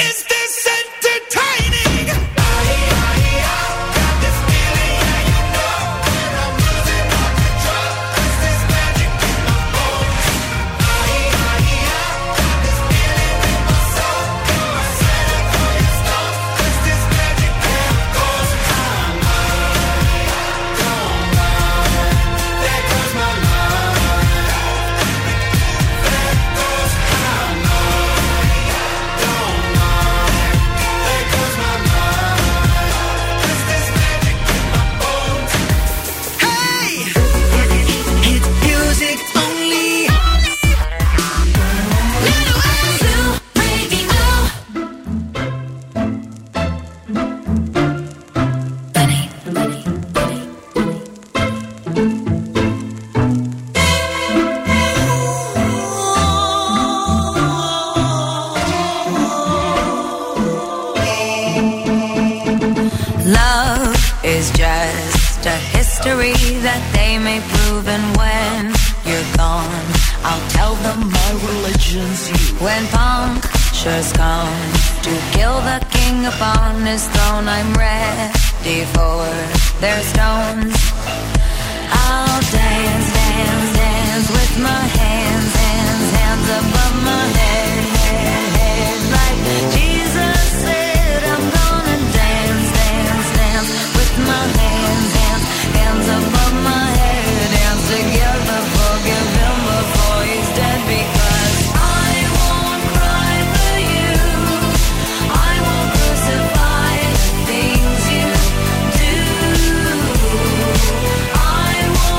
Is this entertaining? Got this feeling, yeah, you know, that I'm losing my control, 'cause this magic in my bones. Got this feeling in my soul, though I said I thought it's done, 'cause this magic never goes. I'm out, don't mind, there goes my mind. There goes my mind, don't mind, there goes my mind. 'Cause this magic in my bones. Hey, hit music only. Little Zoo Radio. Bunny, bunny, bunny, bunny. Love is just a history that they may prove, and when you're gone, I'll tell them my religion's you. When punctures come to kill the king upon his throne, I'm ready for their stones. I'll dance, dance, dance with my hands, hands, hands above my head, head, head, like Jesus said. I'm gonna dance, dance, dance with my hands, hands, hands above my head. Dance together, forgive him before he's dead, because I won't cry for you. I won't crucify the things you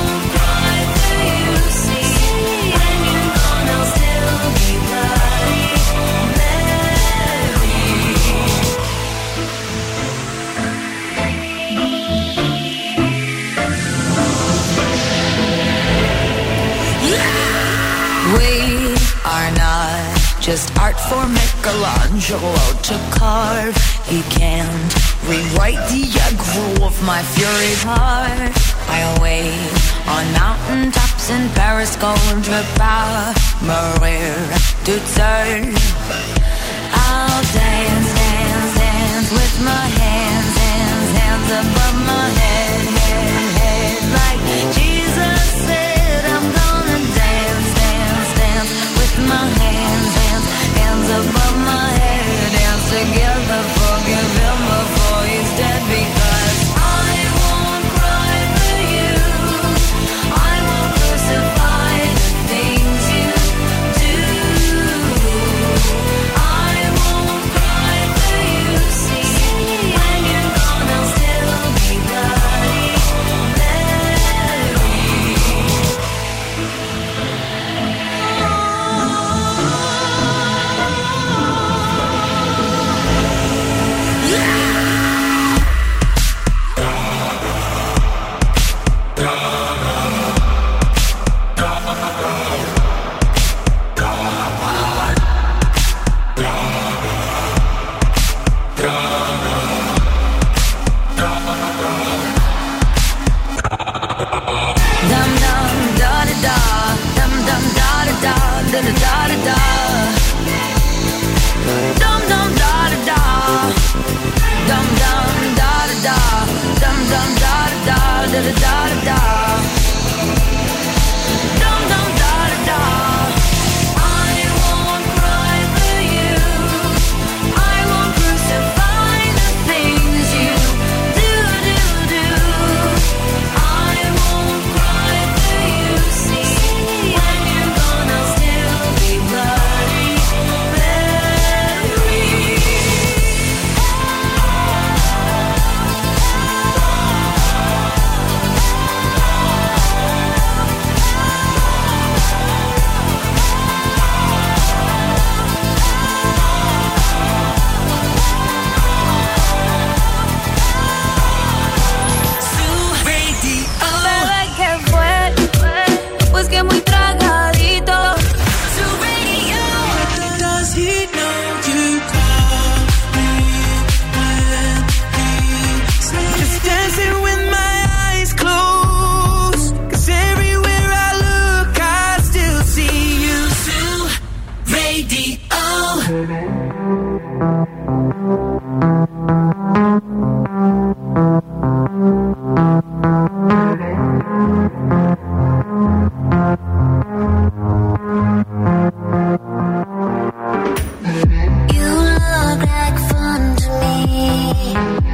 do. I won't cry for you, see, when you're gone I'll still be bloody Mary. We are not just art for Michelangelo to carve. He can't rewrite the aggro of my fury heart. I'll wait on mountaintops in Paris, contre Maria to turn. I'll dance, dance, dance with my hands, hands, hands above my head, head, head, like Jesus said. I'm gonna dance, dance, dance with my hands, hands, hands above my head. Dance together, forgive him before he's dead, because I won't cry for you. I won't crucify the things you do. I won't cry for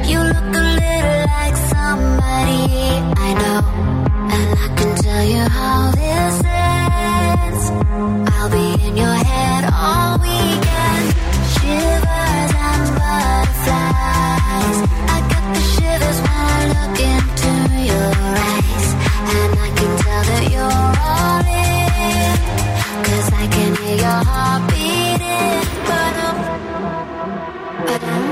You look a little like somebody I know, and I can tell you how this ends. I'll be in your head all weekend. Shivers and butterflies. I got the shivers when I look into your eyes, and I can tell that you're all in, 'cause I can hear your heart beating. But I'm, but I'm.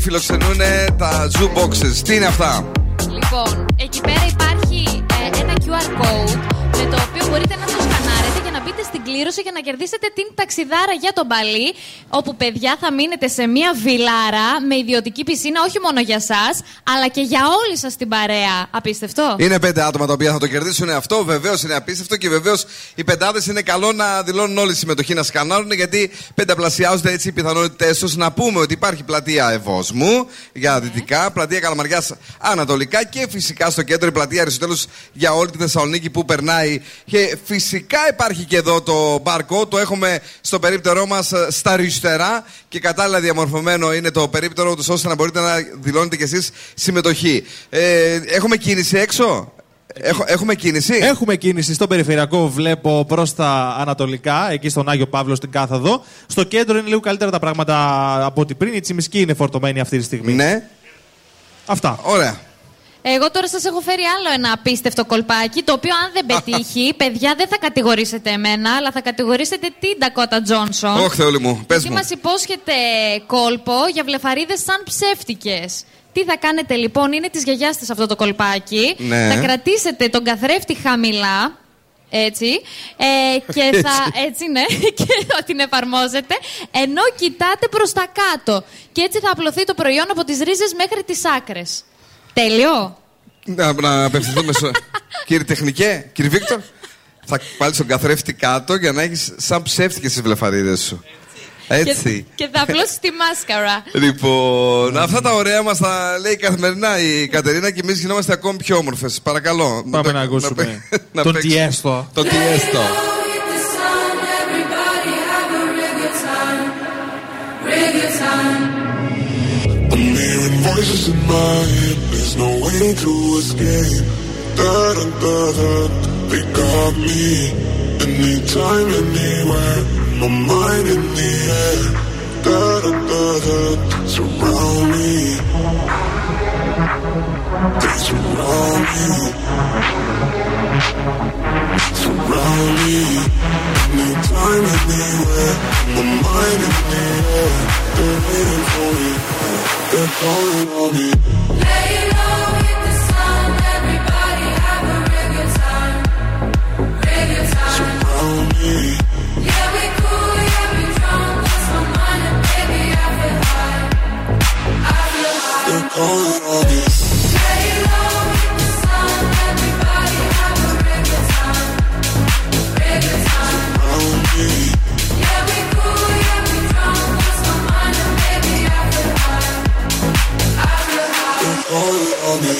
Φιλοξενούν τα Zoo Boxes. Τι είναι αυτά? Λοιπόν, εκεί πέρα υπάρχει ε, ένα κιου αρ code με το οποίο μπορείτε να το σκανάρετε για να μπείτε στην κλήρωση για να κερδίσετε την ταξιδάρα για τον Μπαλί, όπου παιδιά θα μείνετε σε μια βιλάρα με ιδιωτική πισίνα, όχι μόνο για σας, αλλά και για όλη σας την παρέα. Απίστευτο. Είναι πέντε άτομα τα οποία θα το κερδίσουν αυτό. Βεβαίως είναι απίστευτο και βεβαίως οι πεντάδες είναι καλό να δηλώνουν όλη τη συμμετοχή, να σκανάρουν, γιατί πενταπλασιάζονται έτσι οι πιθανότητές τους. Να πούμε ότι υπάρχει πλατεία Ευόσμου για δυτικά, πλατεία Καλαμαριάς ανατολικά και φυσικά στο κέντρο η πλατεία Αριστοτέλους για όλη τη Θεσσαλονίκη που περνάει. Και φυσικά υπάρχει και εδώ το μπάρκο, το έχουμε στο περίπτερό μας στα αριστερά και κατάλληλα διαμορφωμένο είναι το περίπτερο τους ώστε να μπορείτε να δηλώνετε κι εσείς συμμετοχή. Ε, έχουμε κίνηση έξω. Έχο, έχουμε κίνηση. Έχουμε κίνηση στον περιφερειακό, βλέπω προς τα ανατολικά, εκεί στον Άγιο Παύλο, στην Κάθαδο. Στο κέντρο είναι λίγο καλύτερα τα πράγματα από ό,τι πριν. Η Τσιμισκή είναι φορτωμένη αυτή τη στιγμή. Ναι. Αυτά. Ωραία. Εγώ τώρα σας έχω φέρει άλλο ένα απίστευτο κολπάκι, το οποίο αν δεν πετύχει, παιδιά, δεν θα κατηγορήσετε εμένα, αλλά θα κατηγορήσετε την Ντακότα Τζόνσον. Όχι, Θεόλη μου, πες μου. Μας υπόσχεται κόλπο για βλεφαρίδες σαν ψεύτικες. Τι θα κάνετε λοιπόν, είναι της γιαγιάς της αυτό το κολπάκι. Ναι. Θα κρατήσετε τον καθρέφτη χαμηλά. Έτσι. Ε, και θα. Έτσι, ναι. Και θα την εφαρμόζετε. Ενώ κοιτάτε προς τα κάτω. Και έτσι θα απλωθεί το προϊόν από τις ρίζες μέχρι τις άκρες. Τέλειο. Να, να απευθυνθούμε στο. Κύριε Τεχνικέ, κύριε Βίκτορ, θα πάλι στον καθρέφτη κάτω για να έχεις σαν ψεύτικες τις βλεφαρίδες σου. Έτσι. Και, και θα απλώσει τη μάσκαρα. Λοιπόν, αυτά τα ωραία μας τα λέει καθημερινά η Κατερίνα και εμείς γινόμαστε ακόμη πιο όμορφες. Παρακαλώ. Πάμε να, να ακούσουμε να, τον Τιέστο. Το Τιέστο. My mind in the air, da-da-da-da, surround me, they surround me, surround me, anytime, anywhere, my mind in the air, they're waiting for me, they're calling on me. Lay low in the sun, everybody have a regular time, regular time, surround me. All of this. Tonight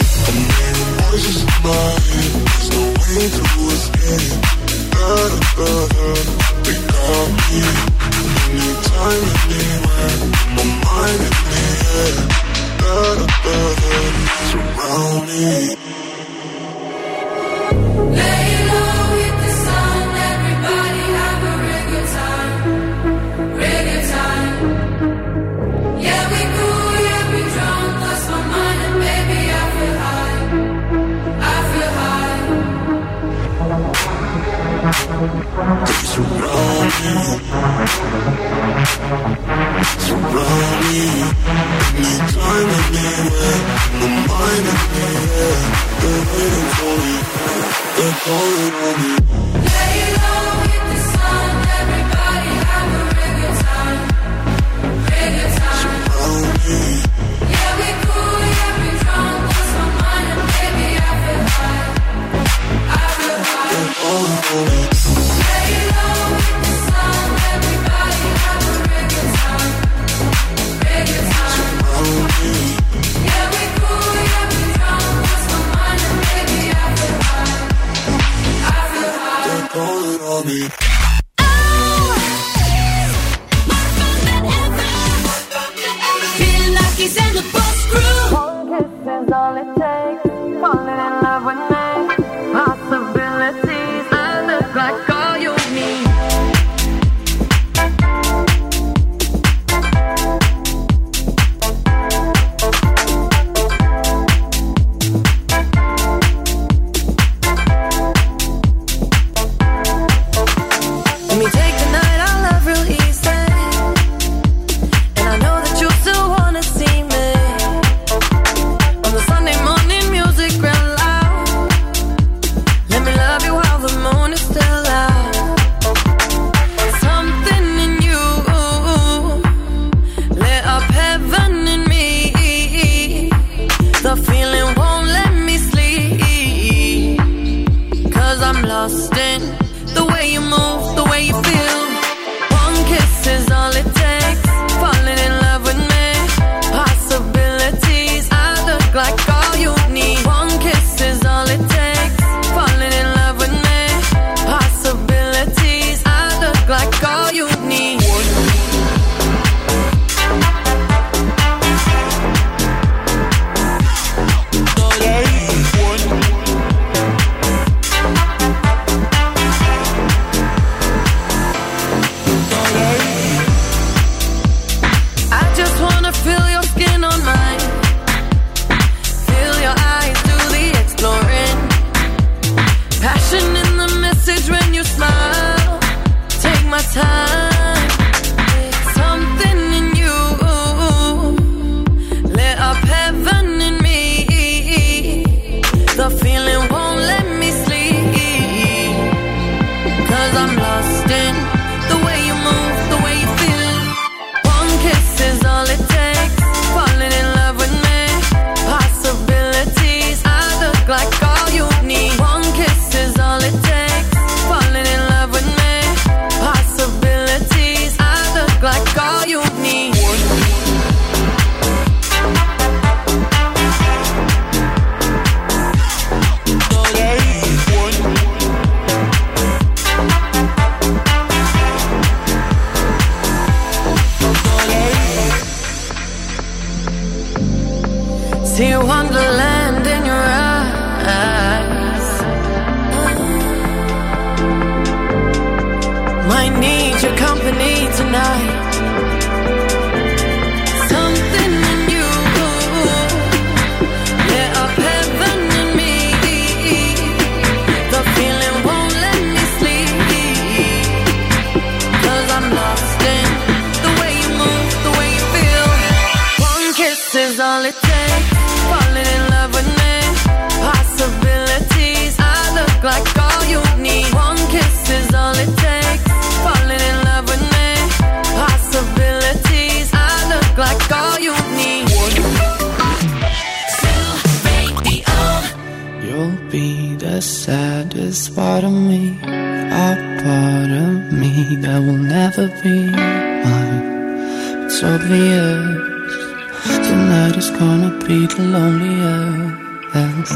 is gonna be the loneliest. that's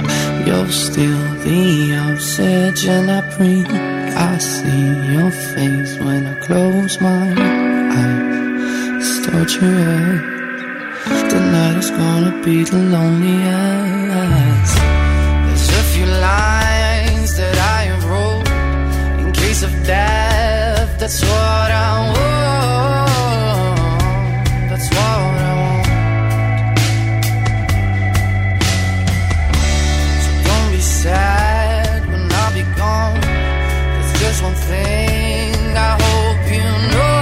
you're still the obsession I bring. I see your face when I close my eyes. It's torture. Tonight is gonna be the loneliest. There's a few lines that I have wrote in case of death. That's what I want. That's what I want. So don't be sad when I'll be gone. There's just one thing I hope you know.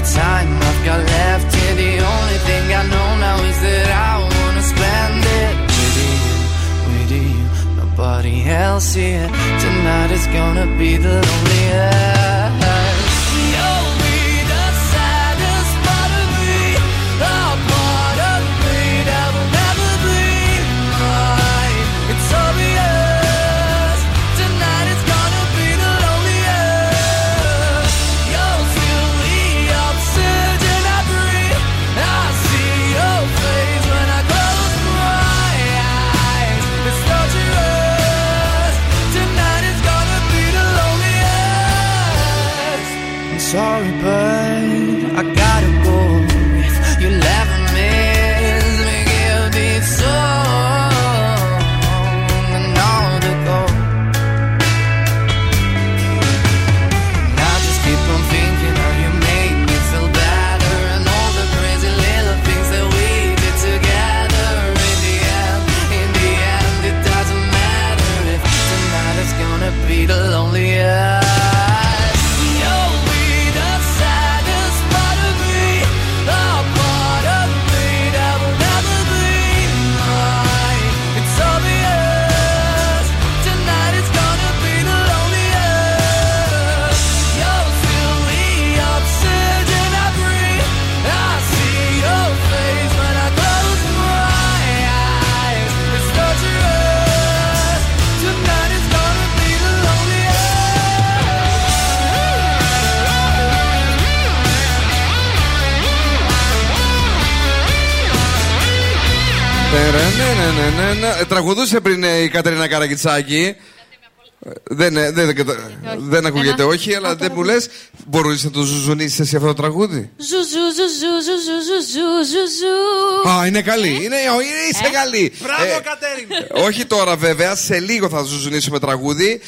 The time I've got left here, the only thing I know now is that I wanna spend it with you, with you, nobody else here. Tonight is gonna be the loneliest. You'll be the saddest part of me, the part of me that will never be mine. It's obvious. Sorry, babe, I gotta go. If you never miss me, give this song and all the gold. And I just keep on thinking how you made me feel better, and all the crazy little things that we did together. In the end, in the end, it doesn't matter if tonight is gonna be the loneliest. Ναι, ναι, ναι, ναι. Τραγουδούσε πριν η Κατερίνα Καρκιτσάκη. Δεν, δεν, δεν, δεν ακούγεται, όχι, όχι, αλλά δεν μου λες. Μπορείς να το ζουζουνίσεις εσύ αυτό το τραγούδι? Ζουζουζουζουζουζουζουζου. Α, είναι καλή, είναι, είσαι καλή. Μπράβο Κατερίνα. Όχι τώρα βέβαια, σε λίγο θα ζουζουνίσουμε τραγούδι.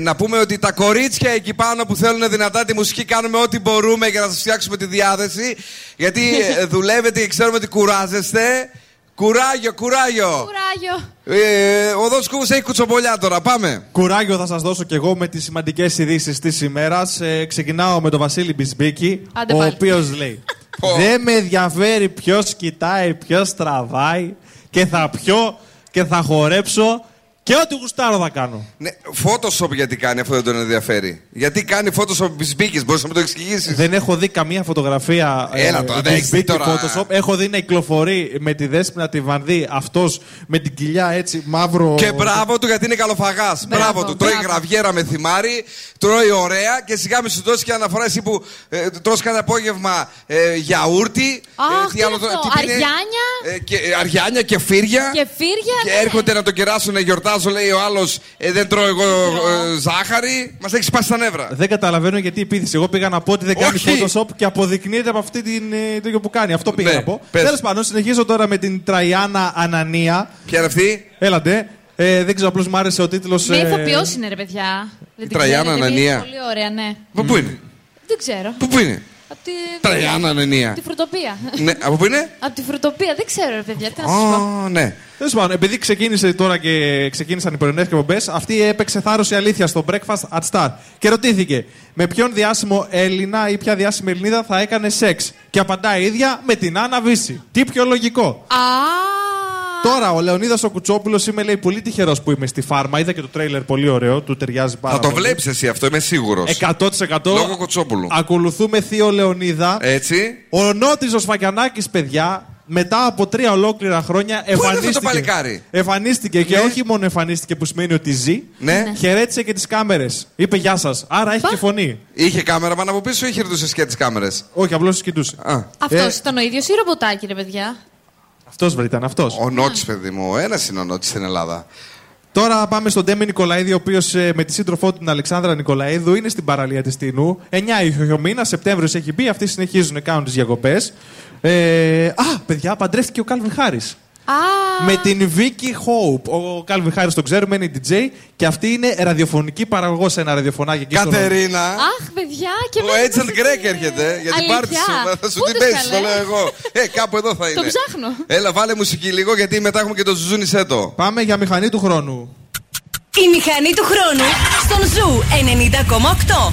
Να πούμε ότι τα κορίτσια εκεί πάνω που θέλουν δυνατά τη μουσική, κάνουμε ό,τι μπορούμε για να σας φτιάξουμε τη διάθεση. Γιατί δουλεύετε και ξέρουμε ότι κουράζεστε. Κουράγιο, κουράγιο! Κουράγιο. Ε, ο Δός Κούβος έχει κουτσομπολιά τώρα, πάμε! Κουράγιο θα σας δώσω κι εγώ με τις σημαντικές ειδήσεις της ημέρας. Ε, ξεκινάω με τον Βασίλη Μπισμπίκη, Άντε ο οποίος λέει «Δεν με ενδιαφέρει ποιος κοιτάει, ποιος τραβάει και θα πιω και θα χορέψω και ό,τι γουστάρω θα κάνω». Ναι, Photoshop γιατί κάνει αυτό, δεν τον ενδιαφέρει. Γιατί κάνει Photoshop Μπισμπίκης, μπορείς να μου το εξηγήσεις? Δεν έχω δει καμία φωτογραφία Μπισμπίκη ε, Photoshop. Έχω δει να κυκλοφορεί με τη Δέσποινα τη Βανδύ, αυτός με την κοιλιά έτσι μαύρο. Και μπράβο του γιατί είναι καλοφαγάς. Ναι, μπράβο του. Τρώει γραβιέρα με θυμάρι, τρώει ωραία και σιγά με σου δώσει και αναφορά εσύ που ε, τρως κάθε απόγευμα ε, γιαούρτι. Oh, ε, τι άλλο, τι πίνε, αριάνια. Ε, και, αριάνια και φύρια. Και, φύρια, και ναι. Έρχονται να τον κεράσουν, γιορτάζουν. Λέει ο άλλος, ε, δεν τρώω εγώ ε, ζάχαρη. Μας έχει σπάσει τα νεύρα. Δεν καταλαβαίνω γιατί η πίθηση. Εγώ πήγα να πω ότι δεν κάνει Photoshop και αποδεικνύεται από αυτή την τέτοια που κάνει. Αυτό πήγα ναι, να πω. Τέλος πάντων, συνεχίζω τώρα με την Τραϊάννα Ανανία. Ποια είναι αυτή? Έλατε. Ε, δεν ξέρω, απλώς μου άρεσε ο τίτλος. Ναι, ε... ηθοποιός είναι ρε παιδιά. Η Τραϊάννα Ανανία. Είναι πολύ ωραία, ναι. Πού, πού είναι? Δεν ξέρω. Πού, πού είναι? Από τη... Τραϊάννα Ανανία. Από τη Φρουτοπία. Ναι, από πού είναι? Από τη Φρουτοπία, δεν ξέρω, ρε παιδιά. Τι να σας πω. Ναι. Τέλος πάντων, επειδή ξεκίνησε τώρα και ξεκίνησαν οι πρωινές εκπομπές, αυτή έπαιξε θάρρος η αλήθεια στο Breakfast at Star. Και ρωτήθηκε, με ποιον διάσημο Έλληνα ή ποια διάσημη Ελληνίδα θα έκανε σεξ? Και απαντάει η ίδια, με την Άννα Βίσση. Τι πιο λογικό. Τώρα ο Λεωνίδας ο Κουτσόπουλος, είμαι λέει πολύ τυχερός που είμαι στη Φάρμα. Είδα και το τρέιλερ πολύ ωραίο, του ταιριάζει πάρα πολύ. Θα το βλέπεις εσύ αυτό, είμαι σίγουρος. εκατό τοις εκατό Λόγω Κουτσόπουλου. Ακολουθούμε θείο Λεωνίδα. Έτσι. Ο Νότης ο Σφακιανάκης, παιδιά. μετά από τρία ολόκληρα χρόνια εμφανίστηκε. Εμφανίστηκε και όχι μόνο εμφανίστηκε, που σημαίνει ότι ζει. Ναι. Χαιρέτησε και τις κάμερες. Είπε γεια σας. Άρα έχει και φωνή. Είχε κάμερα πάνω από πίσω ή χαιρετούσε και τις κάμερες? Όχι, απλώς σκητούσε. Αυτός ήταν ο ίδιος ή ρομποτάκι, ρε παιδιά? Αυτός βρε ήταν αυτός. Ο Νότης, παιδί μου. Ένας είναι ο Νότης στην Ελλάδα. Τώρα πάμε στον Ντέμι Νικολαΐδη, ο οποίος με τη σύντροφό του την Αλεξάνδρα Νικολαΐδου είναι στην παραλία της Τινού. εννιά είχε ο μήνα, Σεπτέμβριος έχει μπει, αυτοί συνεχίζουν, κάνουν τις διακοπές. Ε, α, παιδιά, παντρεύτηκε ο Κάλβιν Χάρις. Ah. Με την Vicky Hope. Ο Calvin Harris τον ξέρουμε, είναι η ντι τζέι και αυτή είναι ραδιοφωνική παραγωγό σε ένα ραδιοφωνάκι εκεί. Κατερίνα! Αχ, παιδιά, και μετά. Ο Έτσελ Γκρέκ έρχεται για την πάρτι σου. Θα σου την πέσει, το λέω εγώ. Ε, κάπου εδώ θα είναι. Το ψάχνω. Έλα, βάλε μουσική λίγο, γιατί μετά έχουμε και το Ζουζούνι Σέτο. Πάμε για μηχανή του χρόνου. Η μηχανή του χρόνου στον Ζου ενενήντα κόμμα οκτώ.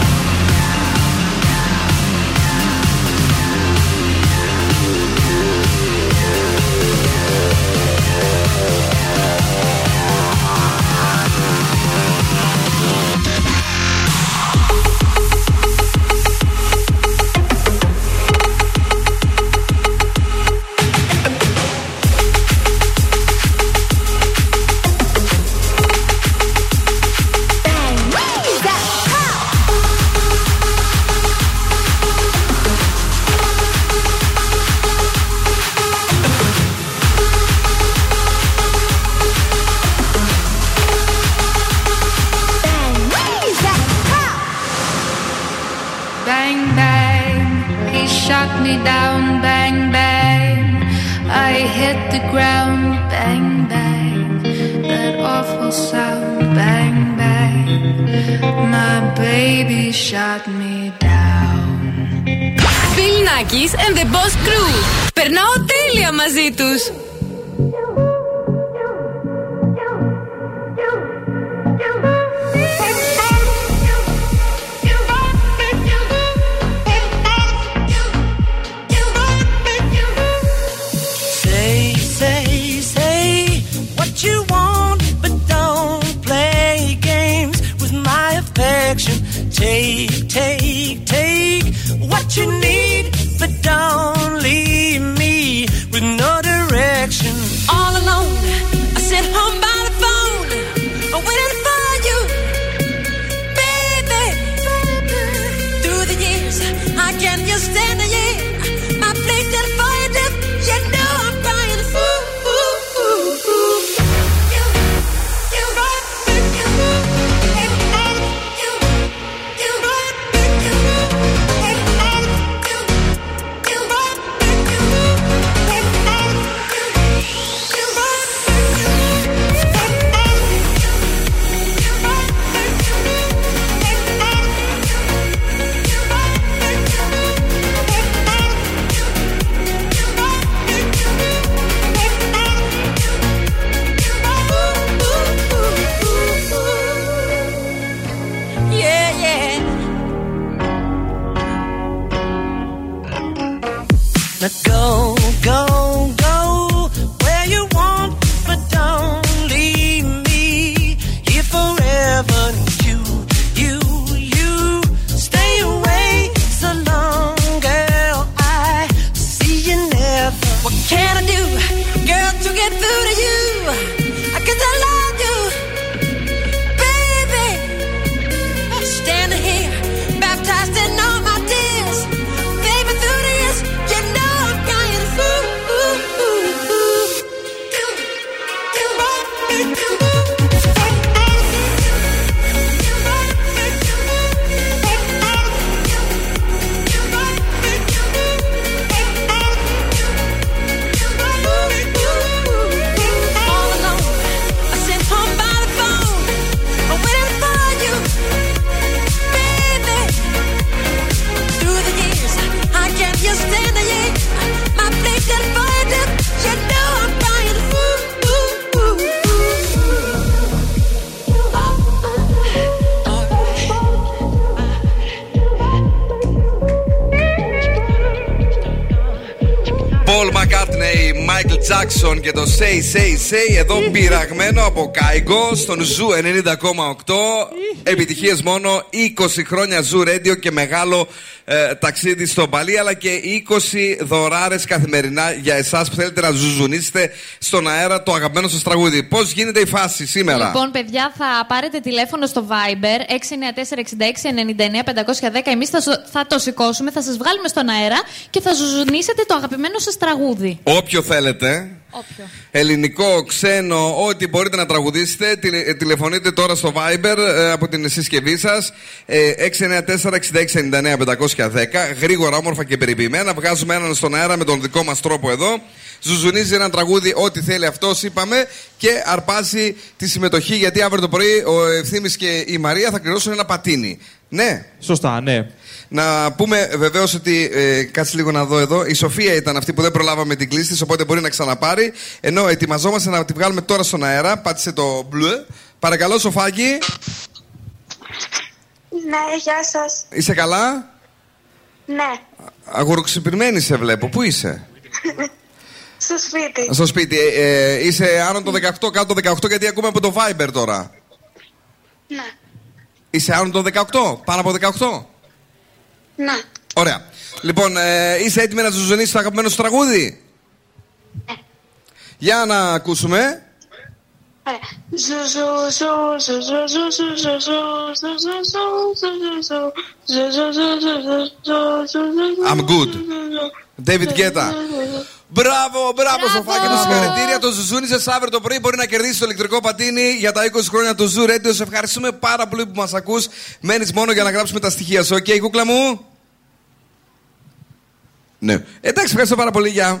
Now go, go, go where you want, but don't leave me here forever. You, you, you stay away so long, girl. I see you never. What can I do, girl, to get through to you? 'Cause I love you, baby. Standing here, baptized in all my tears. Baby, through the years, you know I'm crying. Ooh, ooh, ooh, ooh. Come, come on, come on. Paul McCartney, Michael Jackson και το Say Say Say εδώ πειραγμένο από Κάιγκο στον Zoo ενενήντα κόμμα οκτώ. Επιτυχίες μόνο, είκοσι χρόνια Zoo Radio και μεγάλο ε, ταξίδι στο Μπαλί, αλλά και είκοσι δωράρες καθημερινά για εσάς που θέλετε να ζουζουνίσετε στον αέρα το αγαπημένο σας τραγούδι. Πώς γίνεται η φάση σήμερα? Λοιπόν, παιδιά, θα πάρετε τηλέφωνο στο Viber έξι εννιά τέσσερα έξι έξι εννιά εννιά πέντε ένα μηδέν. Εμείς θα, θα το σηκώσουμε, θα σας βγάλουμε στον αέρα και θα ζουζουνίσετε το αγαπημένο σας τραγούδι. Όποιο θέλετε. Όποιο. Ελληνικό, ξένο, ό,τι μπορείτε να τραγουδήσετε, τηλε, τηλεφωνείτε τώρα στο Viber ε, από την συσκευή σας ε, έξι εννιά τέσσερα έξι έξι εννιά εννιά πέντε ένα μηδέν. Γρήγορα, όμορφα και περιποιημένα. Βγάζουμε έναν στον αέρα με τον δικό μας τρόπο εδώ. Ζουζουνίζει ένα τραγούδι, ό,τι θέλει αυτός, είπαμε, και αρπάζει τη συμμετοχή, γιατί αύριο το πρωί ο Ευθύμης και η Μαρία θα κληρώσουν ένα πατίνι. Ναι. Σωστά, ναι. Να πούμε βεβαίως ότι. Ε, κάτσε λίγο να δω εδώ. Η Σοφία ήταν αυτή που δεν προλάβαμε την κλίση της, οπότε μπορεί να ξαναπάρει. Ενώ ετοιμαζόμαστε να τη βγάλουμε τώρα στον αέρα. Πάτησε το μπλε. Παρακαλώ, Σοφάκη. Ναι, γεια σας. Είσαι καλά? Ναι. Αγοροξυπνημένη σε βλέπω. Πού είσαι? Στο σπίτι. Στο σπίτι. Ε, ε, είσαι άνω των δεκαοκτώ, κάτω των δεκαοκτώ, γιατί ακούμε από το Viber τώρα. Ναι. Είσαι άνω των δεκαοκτώ, πάνω από δεκαοκτώ. Ναι. Ωραία. Λοιπόν, ε, είσαι έτοιμη να ζουζουνίσεις το αγαπημένο σου τραγούδι? Ναι. Για να ακούσουμε. Ωραία. I'm good. David Guetta. Μπράβο, μπράβο, Σοφάκη μου, συγχαρητήρια. Το ζουζούνισες. Αύριο το πρωί μπορεί να κερδίσεις το ηλεκτρικό πατίνι για τα είκοσι χρόνια του Zoo Radio. Σε ευχαριστούμε πάρα πολύ που μας ακούς. Μένεις μόνο για να γράψουμε τα στοιχεία σου. Οκ, okay, κούκλα μου. Ναι. Εντάξει, ευχαριστώ πάρα πολύ. Γεια.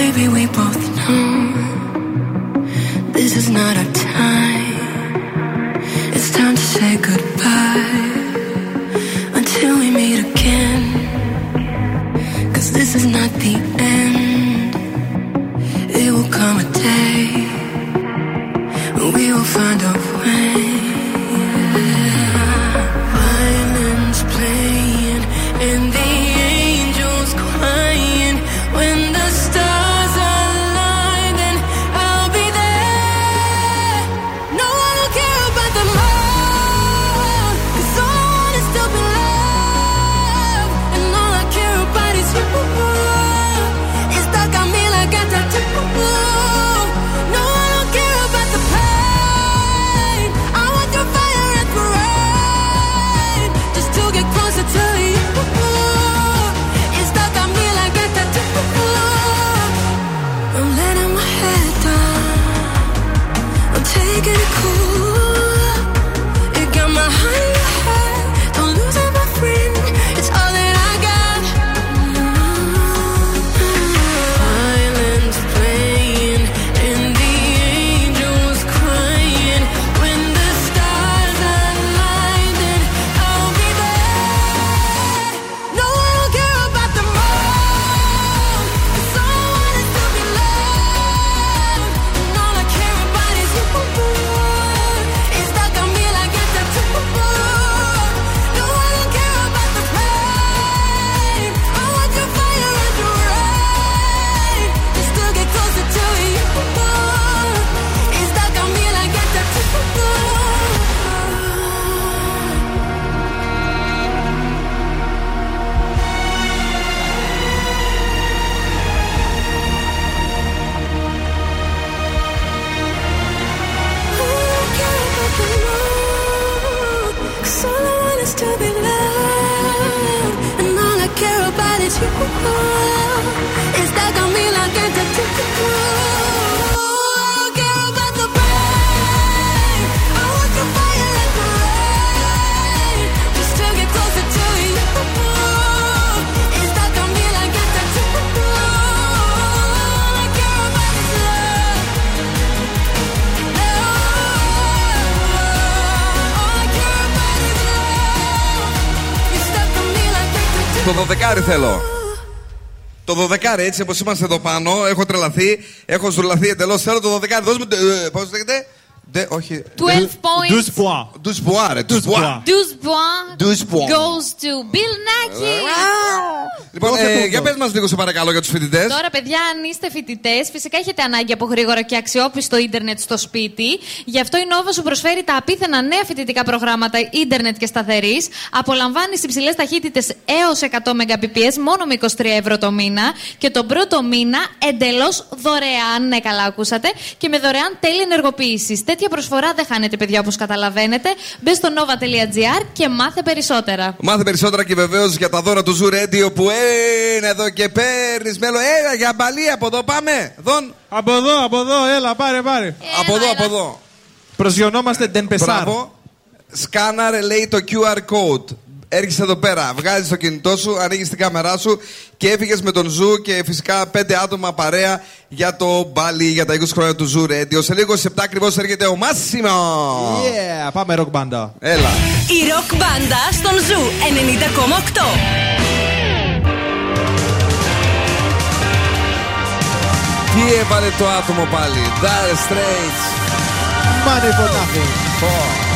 Baby, we both know this is not our time. It's time to say goodbye until we meet again. Cause this is not the end. It will come a day when we will find our way. Violins playing and the angels crying when the stars. Το δωδεκάρι θέλω. Το δωδεκάρι, έτσι όπως είμαστε εδώ πάνω, έχω τρελαθεί, έχω ζουρλαθεί εντελώς. Θέλω το δωδεκάρι, δώσ' μου. Ε, πώς λέγεται? De, όχι. δώδεκα points. δώδεκα points, ρε. δώδεκα points. Goes to Bill Nakis. Λοιπόν, ε, για πες μας λίγο, σε παρακαλώ, για τους φοιτητές. Τώρα, παιδιά, αν είστε φοιτητές, φυσικά έχετε ανάγκη από γρήγορα και αξιόπιστο ίντερνετ στο σπίτι. Γι' αυτό η Nova σου προσφέρει τα απίθανα νέα φοιτητικά προγράμματα ίντερνετ και σταθερής. Απολαμβάνεις υψηλές ταχύτητες έως εκατό Mbps μόνο με είκοσι τρία ευρώ το μήνα. Και τον πρώτο μήνα εντελώς δωρεάν. Ναι, καλά, ακούσατε. Και με δωρεάν τέλη ενεργοποίησης. Τέτοια προσφορά δεν χάνετε, παιδιά, όπως καταλαβαίνετε. Μπες στο nova τελεία gr και μάθε περισσότερα. Μάθε περισσότερα και βεβαίως για τα δώρα του Zoo Radio που είναι εδώ και παίρνεις μέλο. Έλα για Μπαλί, από εδώ πάμε. Δον. Από εδώ, από εδώ, έλα, πάρε, πάρε. Έλα, από εδώ, έλα. από εδώ. Προσγειωνόμαστε την Πεσάρ. Σκάναρε, λέει, το κιου αρ code. Έρχεσαι εδώ πέρα, βγάζεις το κινητό σου, ανοίγεις την κάμερά σου και έφυγες με τον Ζου και φυσικά πέντε άτομα παρέα για το Μπάλι, για τα είκοσι χρόνια του Ζου Radio. Σε λίγο, σε επτά ακριβώς, έρχεται ο Massimo. Yeah, πάμε ροκ μπάντα. Έλα. Η ροκ μπάντα στον Ζου ενενήντα κόμμα οκτώ. Τι έβαλε το άτομο πάλι? Dire Straits, Money for Nothing. Oh.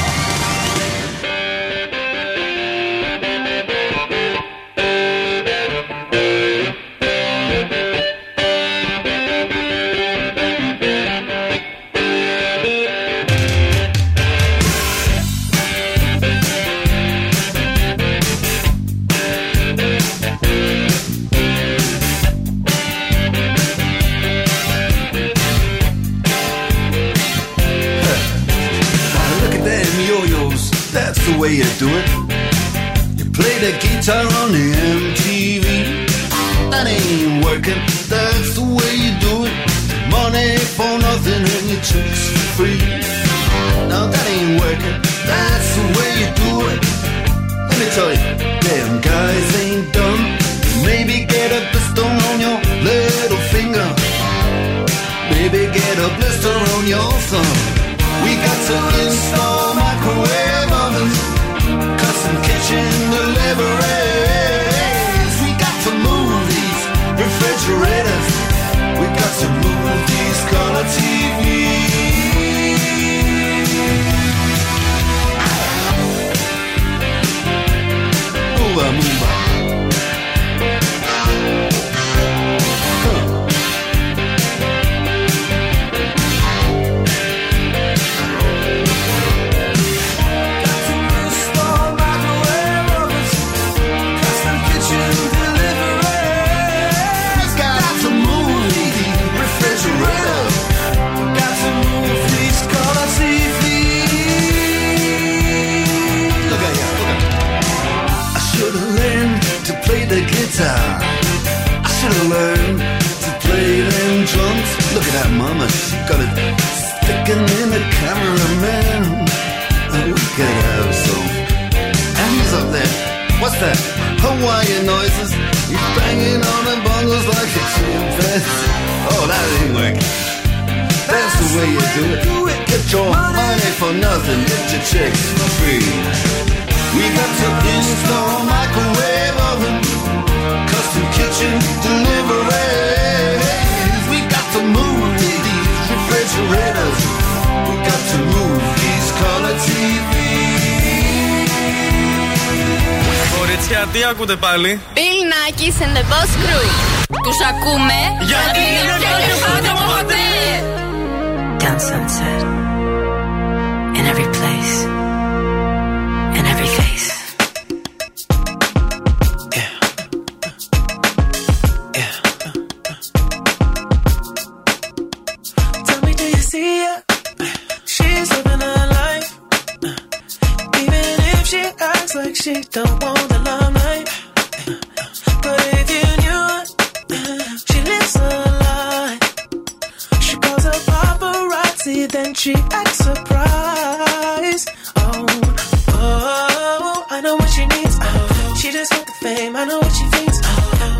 You do it. You play the guitar on the M T V. That ain't working. That's the way you do it. Money for nothing and your chicks for free. Now that ain't working. That's the way you do it. Let me tell you, damn guys ain't dumb. Maybe get a pistol on your little finger. from your thumb. We got to install microwave ovens, custom kitchen deliveries. We got to move these refrigerators. We got to move these color T Vs. Move on, move on. I should've learned to play them drums. Look at that mama, she got it sticking in the cameraman. And we could have some. And he's up there, what's that? Hawaiian noises. He's banging on the bongos like a chimpanzee. Oh, that ain't working. That's the way you do it. Get your money for nothing, get your chicks for free. We got to install microwave oven, custom kitchen deliveries. We got to move these refrigerators. We got to move these color T Vs. Κοριτσιά, τι ακούτε πάλι? Bill Nakis and the Boss Crew. Τους ακούμε γιατί είναι πιο πάνω από ποτέ. Down sunset, in every place, in every face. Like she don't want the limelight, but if you knew she lives a lie. She calls a paparazzi, then she acts surprised. Oh, oh, I know what she needs. Oh, she just wants the fame. I know what she thinks. Oh,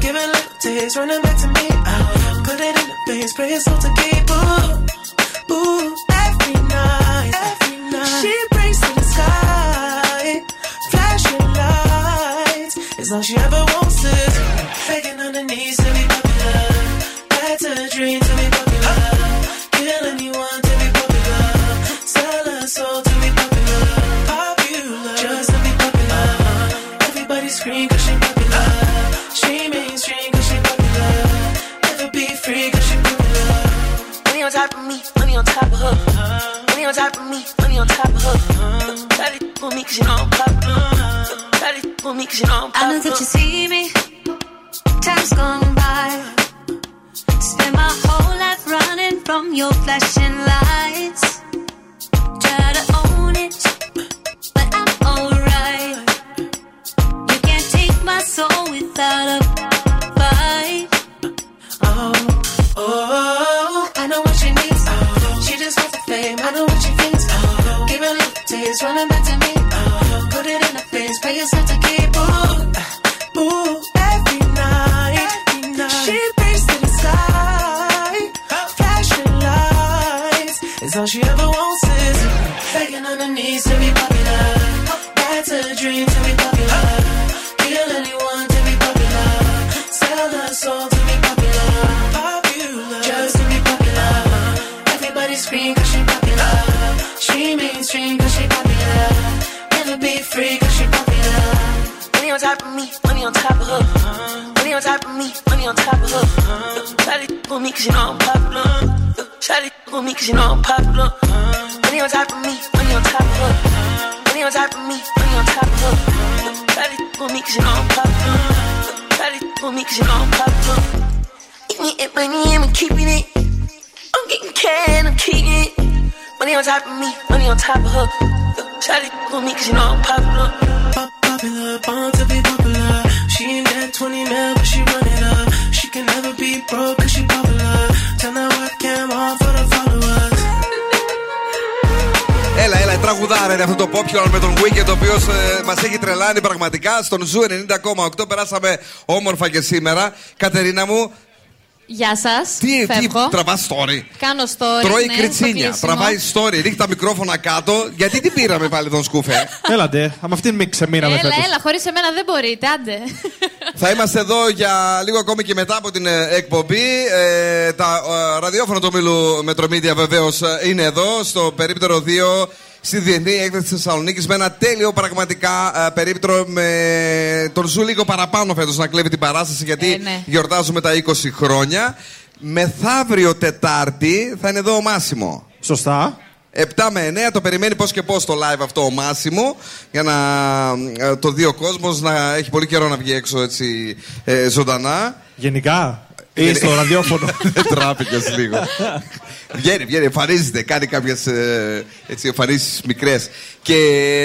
giving little tears, running back to me. Oh, put it in the face, pray it's all to keep. Ooh, ooh, every night, every night she prays to the sky. As long as she ever wants this, begging on her knees to be popular. That's her dream to be popular. Kill anyone to be popular. Sell her soul to be popular. Popular, just to be popular. Everybody scream 'cause she popular. She mainstream 'cause she popular. Never be free 'cause she popular. Money on top of me, money on top of her. Money on top of me, money on top of her. Try to f*** with me 'cause you know I'm popular. Me, 'cause you know I know that you see me. Time's gone by. Spend my whole life running from your flashing lights. Try to own it, but I'm alright. You can't take my soul without a fight. Oh, oh, I know what she needs. Oh, she just wants the fame. I know what she thinks. Oh, give her little tears, running back to me. Oh, put it in the face, pay yourself to. Ooh, every night, every night she prays to the sky. Flashing lights is all she ever wants is begging on her knees to be popular. That's her dream to be popular. Kill anyone to be popular. Sell her soul to be popular. Popular, just to be popular. Everybody scream 'cause she popular. She mainstream 'cause she popular. Never be free 'cause she popular. Money on top of me, money on top of her. Money on top of me, money on top of her. Try to fool me 'cause you know I'm popular. Try to fool me 'cause you know I'm popular. Money on top of me, money on top of her. Money on top of me, money on top of her. Try to fool me 'cause you know I'm popular. Try to fool me 'cause you know I'm popular. Eat me at money, I'm keeping it. I'm getting cash, I'm keeping it. Money on top of me, money on top of her. Try to fool me 'cause you know I'm popular. Popular, born to be popular. She ain't got twenty mil, but she run it up. She can never be broke 'cause she popular. Turn that webcam on for the followers. Έλα, έλα, τραγουδάρα είναι αυτό το Popular με τον Wicked, ο οποίος ε, μας έχει τρελάνει πραγματικά. Στον Zoo ενενήντα κόμμα οκτώ περάσαμε όμορφα και σήμερα. Κατερίνα μου, Γεια σας. Τι, τι τραβά story. Κάνω story. Τρώει ναι, κριτσίνια. Τραβάει story. Ρίχνει τα μικρόφωνα κάτω. Γιατί την πήραμε πάλι τον σκούφε. Έλατε. Αμα αυτήν μην ξεμείναμε φέτος. Έλα, έλα. Χωρίς εμένα δεν μπορείτε. Άντε. Θα είμαστε εδώ για λίγο ακόμη και μετά από την εκπομπή. Ε, τα ε, ραδιόφωνα του ομίλου Μετρομίδια βεβαίως είναι εδώ στο περίπτερο δύο. Στη Διεθνή Έκθεση Θεσσαλονίκης με ένα τέλειο πραγματικά α, περίπτωρο με τον Ζου λίγο παραπάνω φέτος να κλέβει την παράσταση γιατί ε, ναι. Γιορτάζουμε τα είκοσι χρόνια. Μεθαύριο Τετάρτη θα είναι εδώ ο Massimo. Σωστά. επτά με εννιά το περιμένει πώς και πώς το live αυτό ο Massimo για να α, το δει ο κόσμος να έχει πολύ καιρό να βγει έξω έτσι ε, ζωντανά. Γενικά. Ή στο ραδιόφωνο. Δεν τράπηκες λίγο. Βγαίνει, βγαίνει, εμφανίζεται. Κάνει κάποιες εμφανίσεις μικρές. Και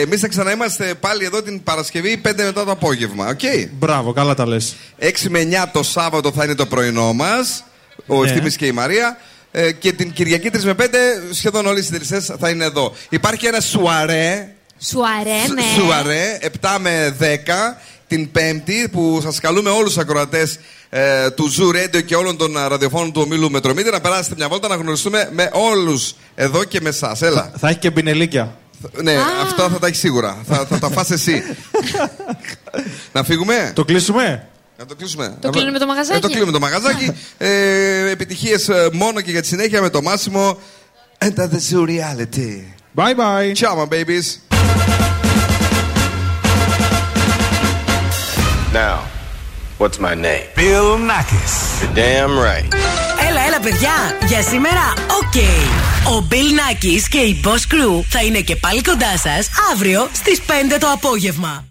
εμείς θα ξαναείμαστε πάλι εδώ την Παρασκευή πέντε μετά το απόγευμα. Οκ. Okay? Μπράβο, καλά τα λες. έξι με εννιά το Σάββατο θα είναι το πρωινό μας. Ο Ευθύμης και η Μαρία. Ε, και την Κυριακή τρεις με πέντε σχεδόν όλοι οι συντελεστές θα είναι εδώ. Υπάρχει ένα σουαρέ. Σουαρέ, ναι. Σουαρέ, επτά με δέκα. Την Πέμπτη που σας καλούμε όλους τους ακροατές ε, του Zoo Radio και όλων των ραδιοφώνων του ομίλου Μετρομίδη να περάσετε μια βόλτα να γνωριστούμε με όλους εδώ και με εσάς. Έλα. Θα, θα έχει και μπινελίκια. Ναι, ah. αυτά θα τα έχει σίγουρα. θα, θα τα φας εσύ. Να φύγουμε. Το κλείσουμε. Να το κλείσουμε. Το κλείνουμε το μαγαζάκι. Ε, το κλείνουμε το μαγαζάκι. ε, επιτυχίες μόνο και για τη συνέχεια με το Massimo. And the Zoo Reality. Bye bye. Ciao my babies. Now, what's my name? Bill Nakis. You're damn right. Έλα, έλα παιδιά, για σήμερα, οκ. Okay. Ο Bill Nakis και η Boss Crew θα είναι και πάλι κοντά σας αύριο στις πέντε το απόγευμα.